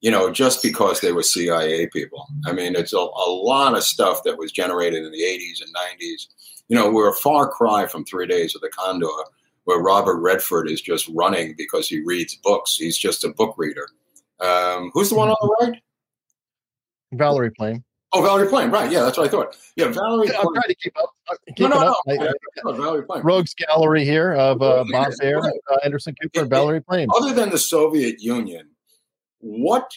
you know, just because they were C I A people. I mean, it's a, a lot of stuff that was generated in the eighties and nineties. You know, we're a far cry from Three Days of the Condor, where Robert Redford is just running because he reads books. He's just a book reader. Um, who's the one on the right? Valerie Plame. Oh, Valerie Plame, right? Yeah, that's what I thought. Yeah, Valerie. I'm Plame. Trying to keep up. Keep no, no, up. no. I, I, no Valerie Plame. Rogues Gallery here of uh, Bob Baer, right. uh, Anderson Cooper, it, and Valerie Plame. Other than the Soviet Union, what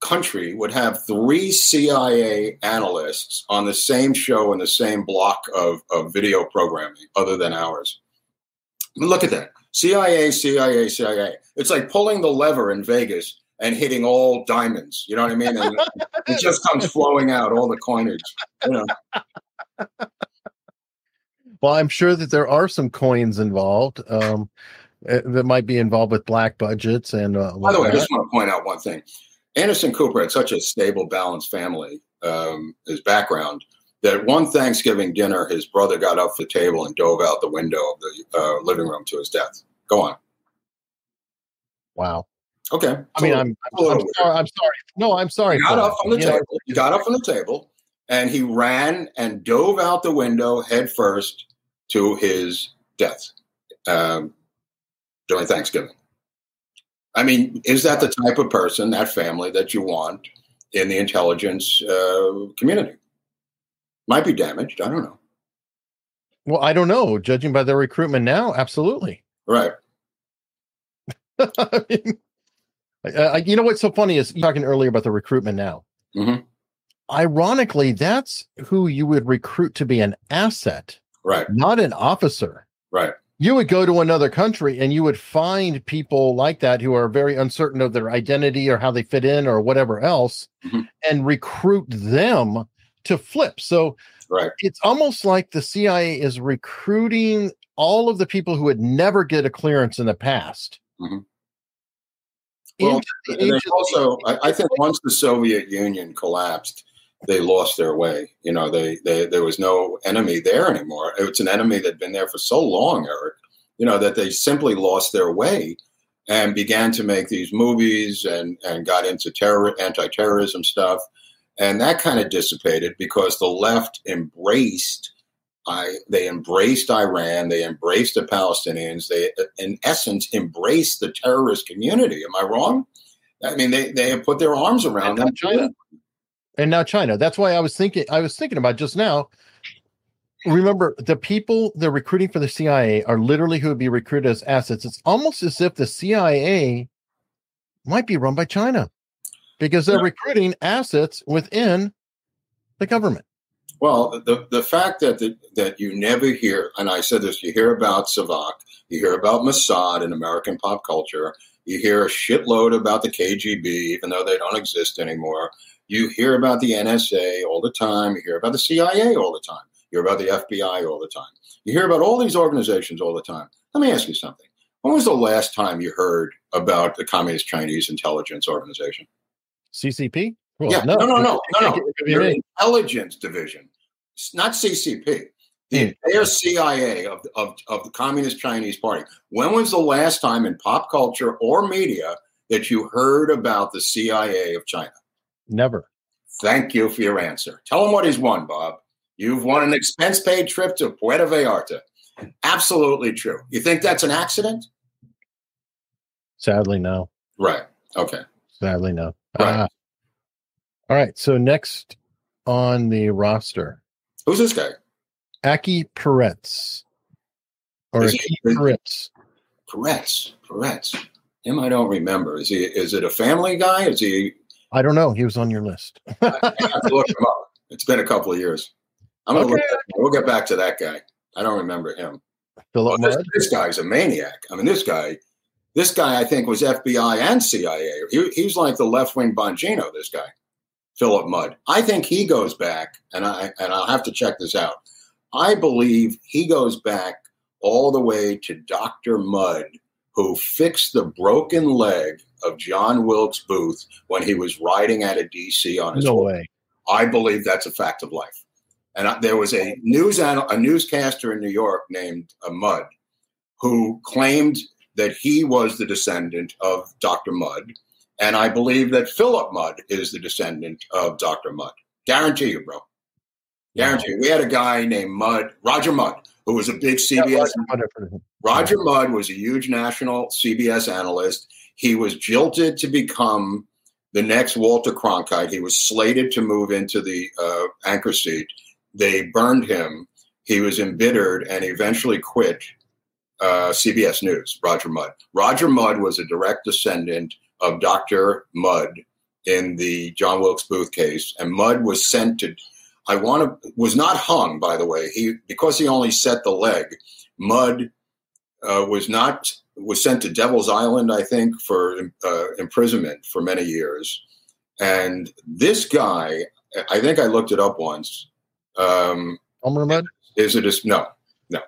country would have three C I A analysts on the same show in the same block of, of video programming, other than ours? Look at that. C I A, C I A, C I A. It's like pulling the lever in Vegas and hitting all diamonds, you know what I mean? And it just comes flowing out, all the coinage. You know. Well, I'm sure that there are some coins involved um, that might be involved with black budgets. And uh, by the way, I just want to point out one thing. Anderson Cooper had such a stable, balanced family, um, his background, that one Thanksgiving dinner, his brother got up the table and dove out the window of the uh, living room to his death. Go on. Wow. Okay. I mean, I'm, I'm, I'm, sorry, I'm sorry. No, I'm sorry. He got up from the table. He got up from the table and he ran and dove out the window head first to his death um, during Thanksgiving. I mean, is that the type of person, that family that you want in the intelligence uh, community? Might be damaged. I don't know. Well, I don't know. Judging by their recruitment now, absolutely. Right. I mean, Uh, you know what's so funny is you're talking earlier about the recruitment now. Mm-hmm. Ironically, that's who you would recruit to be an asset, right? Not an officer, right? You would go to another country and you would find people like that who are very uncertain of their identity or how they fit in or whatever else, mm-hmm. and recruit them to flip. So right. It's almost like the C I A is recruiting all of the people who would never get a clearance in the past. Mm-hmm. Well, and they also, I, I think once the Soviet Union collapsed, they lost their way. You know, they, they there was no enemy there anymore. It's an enemy that had been there for so long, Eric, you know, that they simply lost their way and began to make these movies and, and got into terror, anti-terrorism stuff. And that kind of dissipated because the left embraced, I, they embraced Iran, they embraced the Palestinians, they, in essence, embraced the terrorist community. Am I wrong? I mean, they, they have put their arms around and them. China. And now China. That's why I was thinking I was thinking about just now, remember, the people they're recruiting for the C I A are literally who would be recruited as assets. It's almost as if the C I A might be run by China because they're yeah. recruiting assets within the government. Well, the, the fact that the, that you never hear, and I said this, you hear about Savak, you hear about Mossad in American pop culture, you hear a shitload about the K G B, even though they don't exist anymore. You hear about the N S A all the time. You hear about the C I A all the time. You hear about the F B I all the time. You hear about all these organizations all the time. Let me ask you something. When was the last time you heard about the Communist Chinese Intelligence Organization? C C P? Well, yeah, no, no, no, no, no, no. Your intelligence division, it's not C C P. The mm. entire C I A of, of, of the Communist Chinese Party. When was the last time in pop culture or media that you heard about the C I A of China? Never. Thank you for your answer. Tell him what he's won, Bob. You've won an expense-paid trip to Puerto Vallarta. Absolutely true. You think that's an accident? Sadly, no. Right. Okay. Sadly, no. Right. Uh, all right. So next on the roster. Who's this guy? Aki Peretz. Or is Aki he, Peretz. Peretz. Peretz. Him I don't remember. Is he? Is it a family guy? Is he? I don't know. He was on your list. I have to look him up. It's been a couple of years. I'm gonna okay. look at, we'll get back to that guy. I don't remember him. Well, this, this guy's a maniac. I mean, this guy, this guy, I think was F B I and C I A. He, he's like the left-wing Bongino. This guy, Philip Mudd. I think he goes back, and I and I'll have to check this out. I believe he goes back all the way to Doctor Mudd, who fixed the broken leg of John Wilkes Booth when he was riding out of D C on his no way. I believe that's a fact of life. And there was a news a newscaster in New York named Mudd who claimed that he was the descendant of Doctor Mudd. And I believe that Philip Mudd is the descendant of Doctor Mudd. Guarantee you, bro. Guarantee you. We had a guy named Mudd, Roger Mudd, who was a big C B S. Yeah, Roger Mudd was a huge national C B S analyst. He was jilted to become the next Walter Cronkite. He was slated to move into the uh, anchor seat. They burned him. He was embittered and eventually quit uh, C B S News, Roger Mudd. Roger Mudd was a direct descendant of Doctor Mudd in the John Wilkes Booth case. And Mudd was sent to, I want to, was not hung, by the way. He, because he only set the leg, Mudd uh, was not, was sent to Devil's Island, I think, for uh, imprisonment for many years. And this guy, I think I looked it up once. Um, Elmer Mudd? Is it just no, no?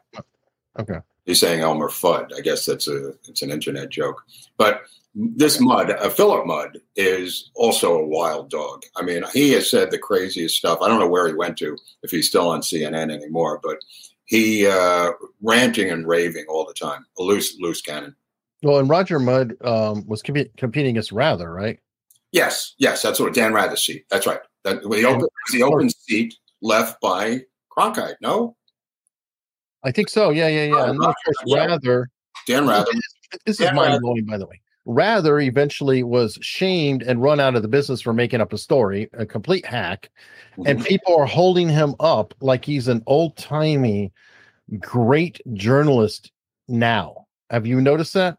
Okay, he's saying Elmer Fudd. I guess that's a it's an internet joke. But this okay. Mudd, uh, Philip Mudd, is also a wild dog. I mean, he has said the craziest stuff. I don't know where he went to, if he's still on C N N anymore. But he uh, ranting and raving all the time. A loose loose cannon. Well, and Roger Mudd um, was com- competing against Rather, right? Yes, yes, that's what Dan Rather's seat. That's right. That the open the open seat. Left by Cronkite, no? I think so. Yeah, yeah, yeah. Oh, I'm not sure. Rather, Dan Rather. This Dan is mind blowing, by the way. Rather eventually was shamed and run out of the business for making up a story, a complete hack. Mm-hmm. And people are holding him up like he's an old timey great journalist now. Have you noticed that?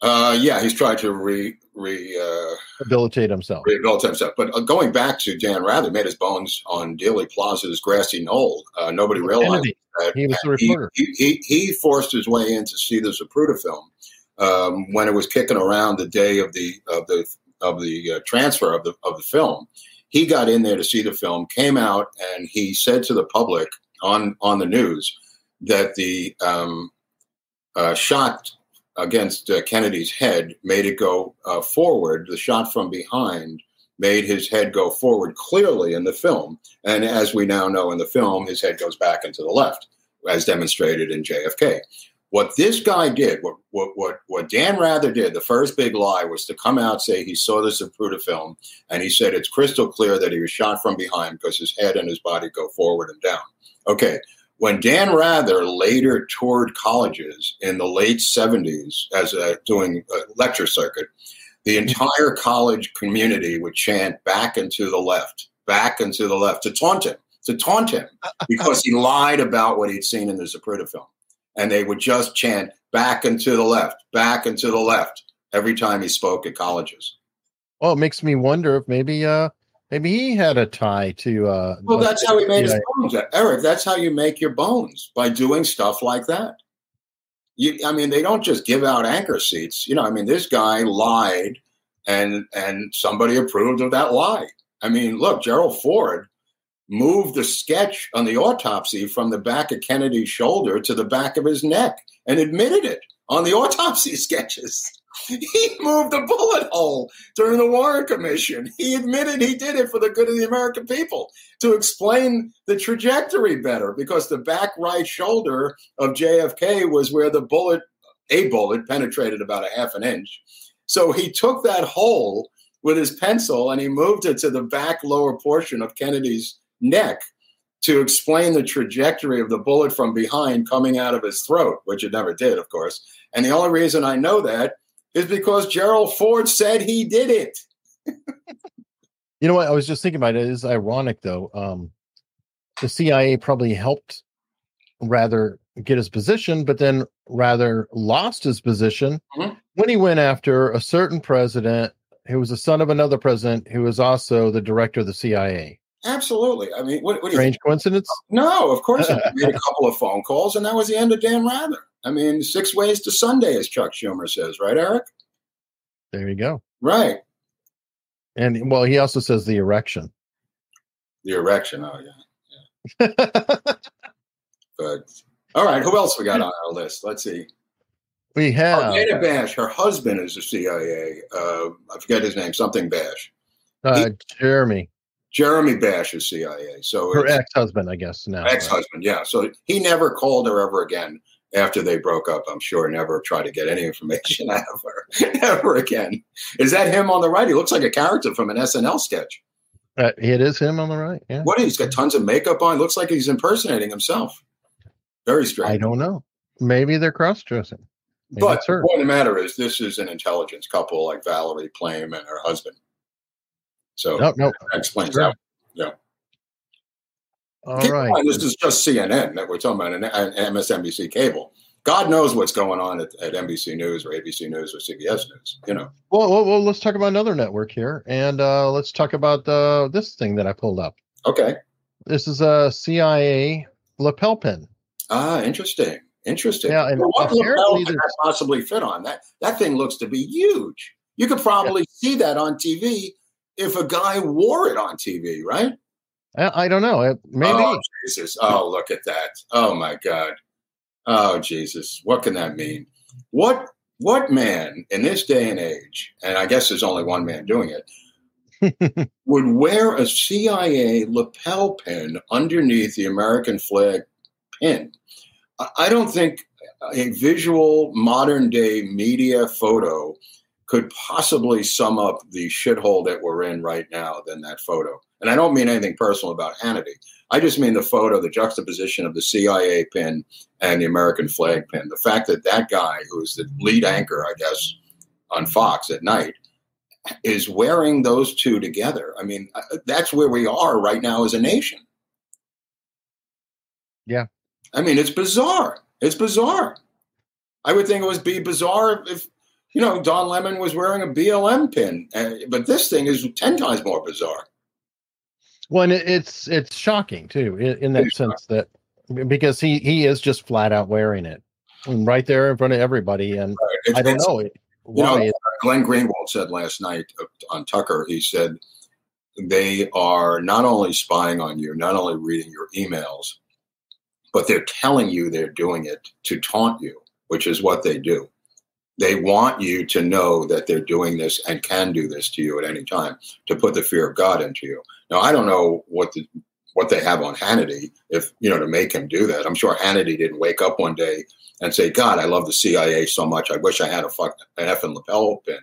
Uh, yeah, he's tried to re. Re, uh, rehabilitate himself. Rehabilitate himself. But uh, going back to Dan Rather, made his bones on Dealey Plaza's grassy knoll. Uh, nobody realized that he was the reporter. He, he, he forced his way in to see the Zapruder film um, when it was kicking around the day of the of the of the uh, transfer of the of the film. He got in there to see the film, came out, and he said to the public on on the news that the um, uh, shot against uh, Kennedy's head made it go uh, forward. The shot from behind made his head go forward clearly in the film. And as we now know in the film, his head goes back and to the left, as demonstrated in J F K. What this guy did, what what what, what Dan Rather did, the first big lie was to come out, say he saw the Zapruder film, and he said it's crystal clear that he was shot from behind because his head and his body go forward and down. Okay. When Dan Rather later toured colleges in the late seventies as a, doing a lecture circuit, the entire college community would chant back and to the left, back and to the left to taunt him, to taunt him because he lied about what he'd seen in the Zapruder film. And they would just chant, back and to the left, back and to the left, every time he spoke at colleges. Well, it makes me wonder if maybe uh, maybe he had a tie to... Uh, well, that's how he made his bones. Eric, that's how you make your bones, by doing stuff like that. You, I mean, they don't just give out anchor seats. You know, I mean, this guy lied, and and somebody approved of that lie. I mean, look, Gerald Ford moved the sketch on the autopsy from the back of Kennedy's shoulder to the back of his neck and admitted it on the autopsy sketches. He moved the bullet hole during the Warren Commission. He admitted he did it for the good of the American people, to explain the trajectory better, because the back right shoulder of J F K was where the bullet, a bullet, penetrated about a half an inch. So he took that hole with his pencil and he moved it to the back lower portion of Kennedy's neck to explain the trajectory of the bullet from behind coming out of his throat, which it never did, of course. And the only reason I know that is because Gerald Ford said he did it. You know what? I was just thinking about it. It is ironic, though. Um, the C I A probably helped rather get his position, but then rather lost his position mm-hmm. when he went after a certain president who was the son of another president who was also the director of the C I A. Absolutely. I mean, what, what strange you, coincidence? No, of course. I made a couple of phone calls, and that was the end of Dan Rather. I mean, six ways to Sunday, as Chuck Schumer says, right, Eric? There you go. Right. And well, he also says the erection. The erection. Oh yeah. yeah. But all right, who else we got on our list? Let's see. We have Dana oh, Bash. Her husband is the C I A. Uh, I forget his name. Something Bash. Uh, he, Jeremy. Jeremy Bash is C I A. So her ex-husband, I guess. Now ex-husband, right? Yeah. So he never called her ever again after they broke up. I'm sure never tried to get any information out of her ever again. Is that him on the right? He looks like a character from an S N L sketch. Uh, it is him on the right. Yeah. What? He's got tons of makeup on. Looks like he's impersonating himself. Very strange. I don't know. Maybe they're cross-dressing. Maybe but the point of the matter is, this is an intelligence couple, like Valerie Plame and her husband. So no, no. that explains sure. that. Yeah. All Keep right. In mind, this is just C N N that we're talking about, an M S N B C cable. God knows what's going on at, at N B C News or A B C News or C B S News. You know. Well, well, well let's talk about another network here, and uh, let's talk about uh, this thing that I pulled up. Okay. This is a C I A lapel pin. Ah, interesting, interesting. Yeah, and well, what lapel could that possibly fit on that? That thing looks to be huge. You could probably yeah. see that on T V. If a guy wore it on T V, right? I, I don't know. Maybe. Oh, Jesus. Oh, look at that. Oh, my God. Oh, Jesus. What can that mean? What what man in this day and age, and I guess there's only one man doing it, would wear a C I A lapel pin underneath the American flag pin? I, I don't think a visual modern-day media photo could possibly sum up the shithole that we're in right now than that photo. And I don't mean anything personal about Hannity. I just mean the photo, the juxtaposition of the C I A pin and the American flag pin. The fact that that guy, who's the lead anchor, I guess, on Fox at night, is wearing those two together. I mean, that's where we are right now as a nation. Yeah. I mean, it's bizarre. It's bizarre. I would think it would be bizarre if, you know, Don Lemon was wearing a B L M pin, but this thing is ten times more bizarre. Well, and it's it's shocking, too, in, in that it's sense shocking. that because he, he is just flat out wearing it and right there in front of everybody. And right. I don't know. Why you know, Glenn Greenwald said last night on Tucker, he said, they are not only spying on you, not only reading your emails, but they're telling you they're doing it to taunt you, which is what they do. They want you to know that they're doing this and can do this to you at any time to put the fear of God into you. Now, I don't know what the, what they have on Hannity, if you know, to make him do that. I'm sure Hannity didn't wake up one day and say, "God, I love the C I A so much. I wish I had a fuck an effing lapel pin."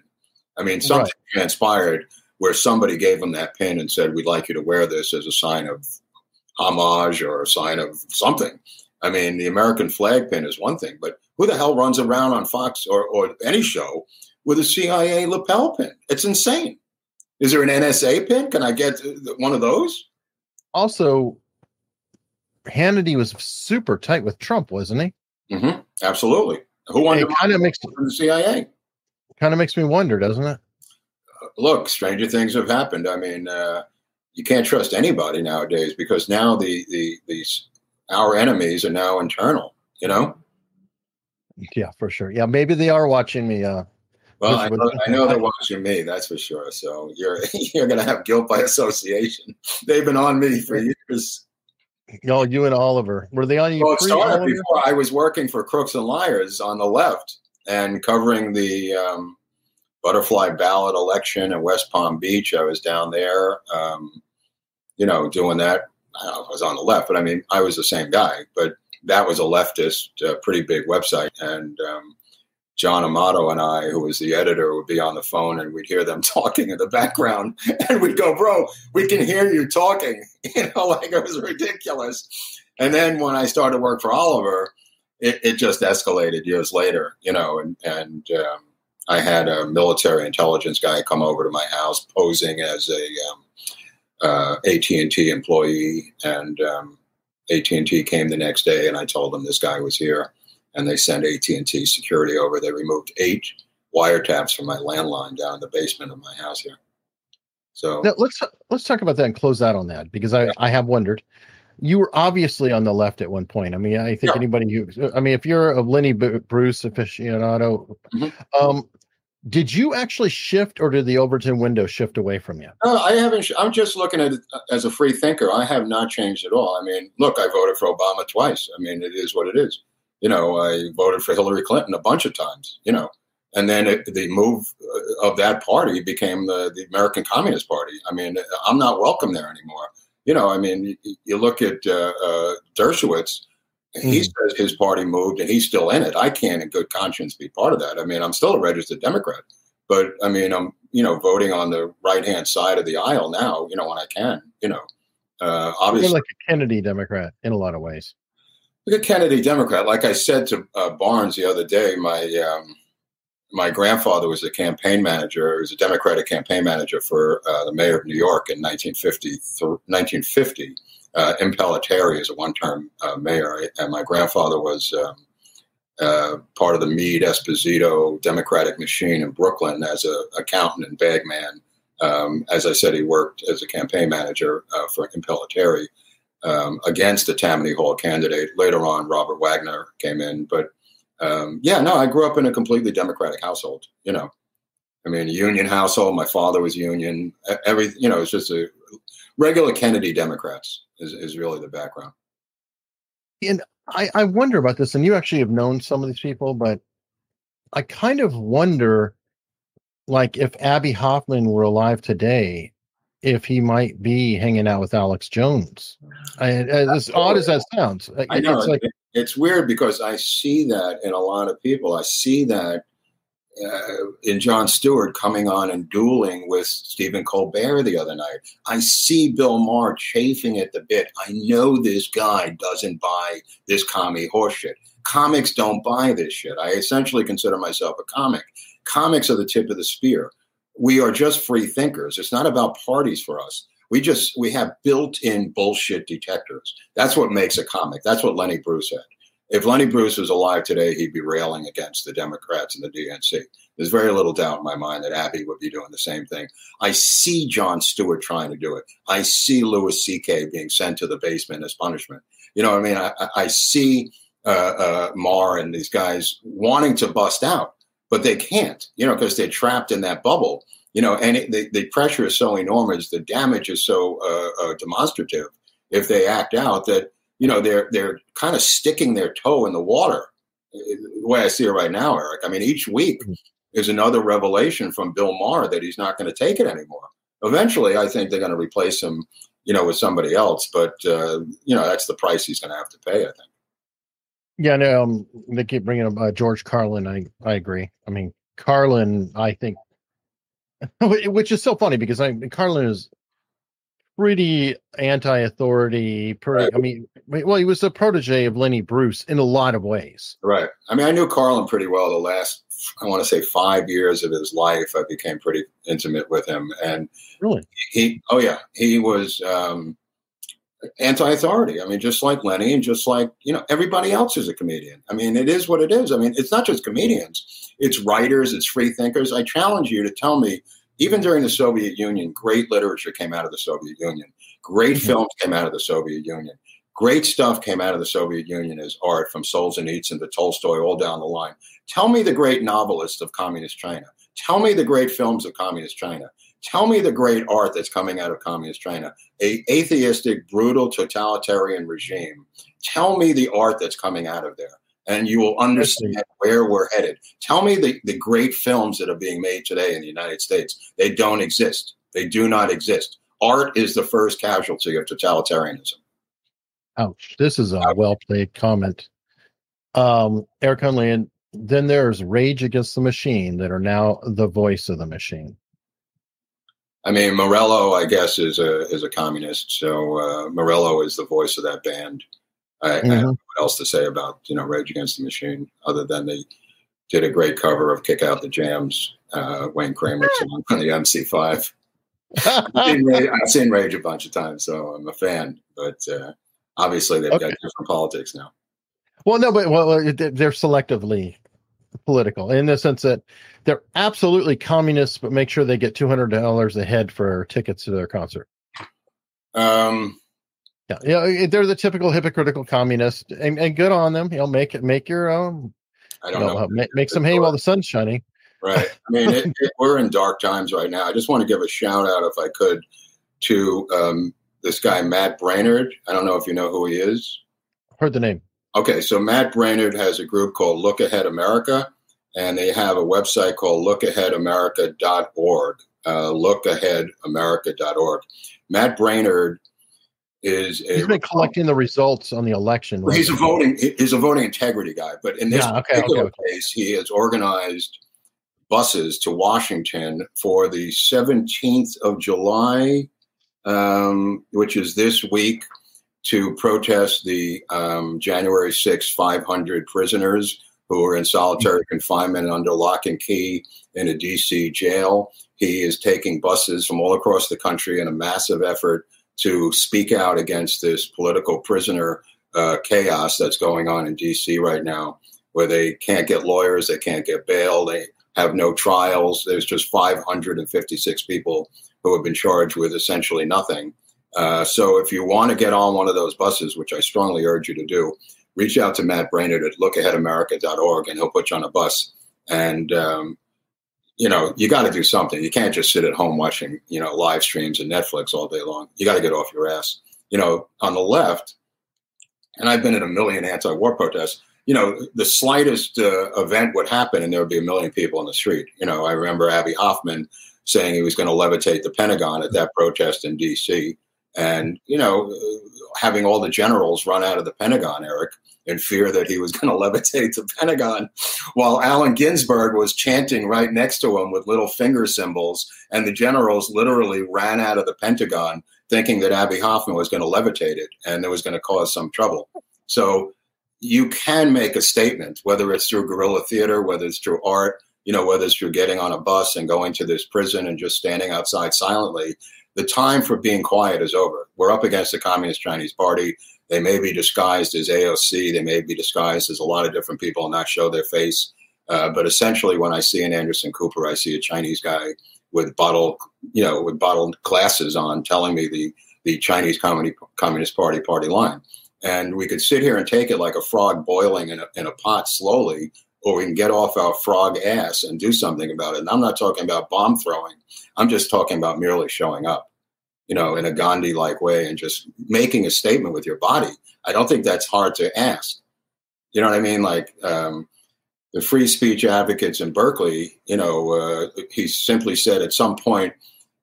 I mean, something right. transpired where somebody gave him that pin and said, "We'd like you to wear this as a sign of homage or a sign of something." I mean, the American flag pin is one thing, but who the hell runs around on Fox or, or any show with a C I A lapel pin? It's insane. Is there an N S A pin? Can I get one of those? Also, Hannity was super tight with Trump, wasn't he? Mm-hmm. Absolutely. Who it kind of makes from the C I A? Kind of makes me wonder, doesn't it? Uh, look, stranger things have happened. I mean, uh, you can't trust anybody nowadays because now the the these our enemies are now internal. You know? Yeah, for sure. Yeah, maybe they are watching me. Uh, well, I know, I know they're watching me. That's for sure. So you're you're gonna have guilt by association. They've been on me for years. No, you and Oliver. Were they on you? Well, it started before I was working for Crooks and Liars on the left and covering the um, butterfly ballot election in West Palm Beach. I was down there, um, you know, doing that. I don't know if I was on the left, but I mean, I was the same guy. But that was a leftist, uh, pretty big website. And um, John Amato and I, who was the editor, would be on the phone and we'd hear them talking in the background. And we'd go, bro, we can hear you talking. You know, like it was ridiculous. And then when I started work for Oliver, It, it just escalated years later, you know, and, and um, I had a military intelligence guy come over to my house posing as a um, uh, A T and T employee, and um, A T and T came the next day and I told them this guy was here, and they sent A T and T security over. They removed eight wiretaps from my landline down in the basement of my house here. So now let's, let's talk about that and close out on that, because I, I have wondered. You were obviously on the left at one point. I mean, I think yeah. anybody who, I mean, if you're a Lenny Bruce aficionado, mm-hmm. um, did you actually shift, or did the Overton window shift away from you? No, I haven't. Sh- I'm just looking at it as a free thinker. I have not changed at all. I mean, look, I voted for Obama twice. I mean, it is what it is. You know, I voted for Hillary Clinton a bunch of times, you know, and then it, the move of that party became the, the American Communist Party. I mean, I'm not welcome there anymore. You know, I mean, you look at uh, uh, Dershowitz, and he mm. says his party moved and he's still in it. I can't in good conscience be part of that. I mean, I'm still a registered Democrat, but I mean, I'm, you know, voting on the right-hand side of the aisle now, you know, when I can, you know, uh, obviously. You're like a Kennedy Democrat in a lot of ways. Like a Kennedy Democrat. Like I said to uh, Barnes the other day, my um, my grandfather was a campaign manager. He was a Democratic campaign manager for uh, the mayor of New York in nineteen fifty. Uh, Impellitteri is a one-term uh, mayor. And my grandfather was um, uh, part of the Meade Esposito Democratic machine in Brooklyn as an accountant and bagman. Um, as I said, he worked as a campaign manager uh, for Impellitteri um, against the Tammany Hall candidate. Later on, Robert Wagner came in, but Um, yeah, no, I grew up in a completely Democratic household, you know, I mean, union household. My father was union. Every, you know, it's just a regular Kennedy Democrats is, is really the background. And I, I wonder about this, and you actually have known some of these people, but I kind of wonder, like, if Abbie Hoffman were alive today, if he might be hanging out with Alex Jones. I, as odd as that sounds. I know, it's, like, it, it's weird because I see that in a lot of people. I see that uh, in Jon Stewart coming on and dueling with Stephen Colbert the other night. I see Bill Maher chafing at the bit. I know this guy doesn't buy this commie horseshit. Comics don't buy this shit. I essentially consider myself a comic. Comics are the tip of the spear. We are just free thinkers. It's not about parties for us. We just, we have built-in bullshit detectors. That's what makes a comic. That's what Lenny Bruce had. If Lenny Bruce was alive today, he'd be railing against the Democrats and the D N C. There's very little doubt in my mind that Abbie would be doing the same thing. I see Jon Stewart trying to do it. I see Louis C K being sent to the basement as punishment. You know what I mean? I, I see uh, uh, Maher and these guys wanting to bust out. But they can't, you know, because they're trapped in that bubble, you know, and it, the, the pressure is so enormous. The damage is so uh, uh, demonstrative if they act out that, you know, they're they're kind of sticking their toe in the water. The way I see it right now, Eric, I mean, each week is another revelation from Bill Maher that he's not going to take it anymore. Eventually, I think they're going to replace him, you know, with somebody else. But, uh, you know, that's the price he's going to have to pay, I think. Yeah, no, um, they keep bringing up uh, George Carlin. I, I agree. I mean, Carlin, I think, which is so funny because I Carlin is pretty anti-authority. Pretty, right. I mean, well, he was a protege of Lenny Bruce in a lot of ways. Right. I mean, I knew Carlin pretty well the last, I want to say, five years of his life. I became pretty intimate with him. And really? He, oh, yeah. He was... Um, anti-authority. I mean, just like Lenny and just like, you know, everybody else is a comedian. I mean, it is what it is. I mean, it's not just comedians. It's writers. It's free thinkers. I challenge you to tell me, even during the Soviet Union, great literature came out of the Soviet Union. Great mm-hmm. films came out of the Soviet Union. Great stuff came out of the Soviet Union as art, from Solzhenitsyn to Tolstoy, all down the line. Tell me the great novelists of communist China. Tell me the great films of communist China. Tell me the great art that's coming out of communist China, a atheistic, brutal, totalitarian regime. Tell me the art that's coming out of there, and you will understand where we're headed. Tell me the, the great films that are being made today in the United States. They don't exist. They do not exist. Art is the first casualty of totalitarianism. Ouch. This is a well-played comment. Um, Eric Hundley, and then there's Rage Against the Machine that are now the voice of the machine. I mean, Morello, I guess, is a is a communist. So uh, Morello is the voice of that band. I, mm-hmm. I don't know what else to say about, you know, Rage Against the Machine, other than they did a great cover of "Kick Out the Jams," uh, Wayne Kramer's song on the M C five. I've, seen Rage, I've seen Rage a bunch of times, so I'm a fan. But uh, obviously, they've okay. got different politics now. Well, no, but well, they're selectively political in the sense that they're absolutely communists, but make sure they get two hundred dollars a head for tickets to their concert. Um, yeah, you know, they're the typical hypocritical communist, and, and good on them. You know, make it, make your own. I don't you know, know. Make, make some hay while the sun's shining. Right. I mean, it, it, we're in dark times right now. I just want to give a shout out, if I could, to um, this guy Matt Brainerd. I don't know if you know who he is. I've heard the name. Okay, so Matt Brainerd has a group called Look Ahead America, and they have a website called look ahead america dot org, uh, look ahead america dot org. Matt Brainerd is a... He's been collecting the results on the election. Right? He's a voting He's a voting integrity guy, but in this yeah, okay, particular okay, okay. case, he has organized buses to Washington for the seventeenth of July, um, which is this week, to protest the um, January sixth five hundred prisoners who are in solitary confinement under lock and key in a D C jail. He is taking buses from all across the country in a massive effort to speak out against this political prisoner uh, chaos that's going on in D C right now, where they can't get lawyers, they can't get bail, they have no trials. There's just five hundred fifty-six people who have been charged with essentially nothing. Uh, so if you want to get on one of those buses, which I strongly urge you to do, reach out to Matt Brainerd at look ahead america dot org, and he'll put you on a bus. And, um, you know, you got to do something. You can't just sit at home watching, you know, live streams and Netflix all day long. You got to get off your ass. You know, on the left, and I've been at a million anti-war protests, you know, the slightest uh, event would happen and there would be a million people on the street. You know, I remember Abbie Hoffman saying he was going to levitate the Pentagon at that protest in D C, and, you know, having all the generals run out of the Pentagon, Eric, in fear that he was going to levitate the Pentagon, while Allen Ginsberg was chanting right next to him with little finger symbols. And the generals literally ran out of the Pentagon thinking that Abbie Hoffman was going to levitate it and it was going to cause some trouble. So you can make a statement, whether it's through guerrilla theater, whether it's through art, you know, whether it's through getting on a bus and going to this prison and just standing outside silently. The time for being quiet is over. We're up against the Communist Chinese Party. They may be disguised as A O C. They may be disguised as a lot of different people and not show their face. Uh, but essentially, when I see an Anderson Cooper, I see a Chinese guy with bottle, you know, with bottled glasses on, telling me the the Chinese Communist Party party line. And we could sit here and take it like a frog boiling in a, in a pot slowly, or we can get off our frog ass and do something about it. And I'm not talking about bomb throwing. I'm just talking about merely showing up, you know, in a Gandhi-like way and just making a statement with your body. I don't think that's hard to ask. You know what I mean? Like um, the free speech advocates in Berkeley, you know, uh, he simply said at some point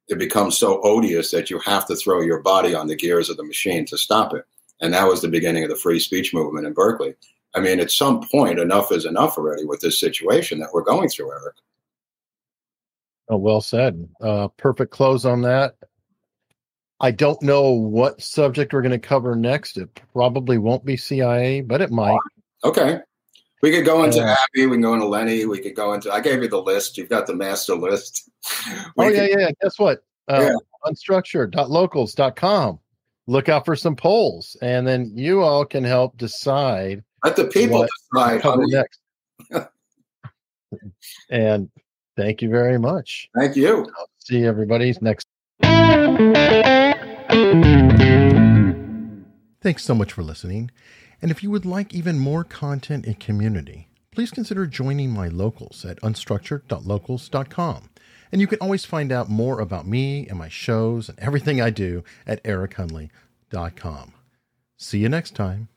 it becomes so odious that you have to throw your body on the gears of the machine to stop it. And that was the beginning of the free speech movement in Berkeley. I mean, at some point, enough is enough already with this situation that we're going through, Eric. Oh, well said. Uh, perfect close on that. I don't know what subject we're going to cover next. It probably won't be C I A, but it might. Okay. We could go into uh, Abbie. We can go into Lenny. We could go into – I gave you the list. You've got the master list. We oh, yeah, could, yeah. Guess what? Uh, yeah. Unstructured dot locals dot com. look out for some polls, and then you all can help decide. Let the people decide. How next. And thank you very much. Thank you. I'll see everybody next. Thanks so much for listening. And if you would like even more content and community, please consider joining my locals at unstructured dot locals dot com. And you can always find out more about me and my shows and everything I do at eric hunley dot com. See you next time.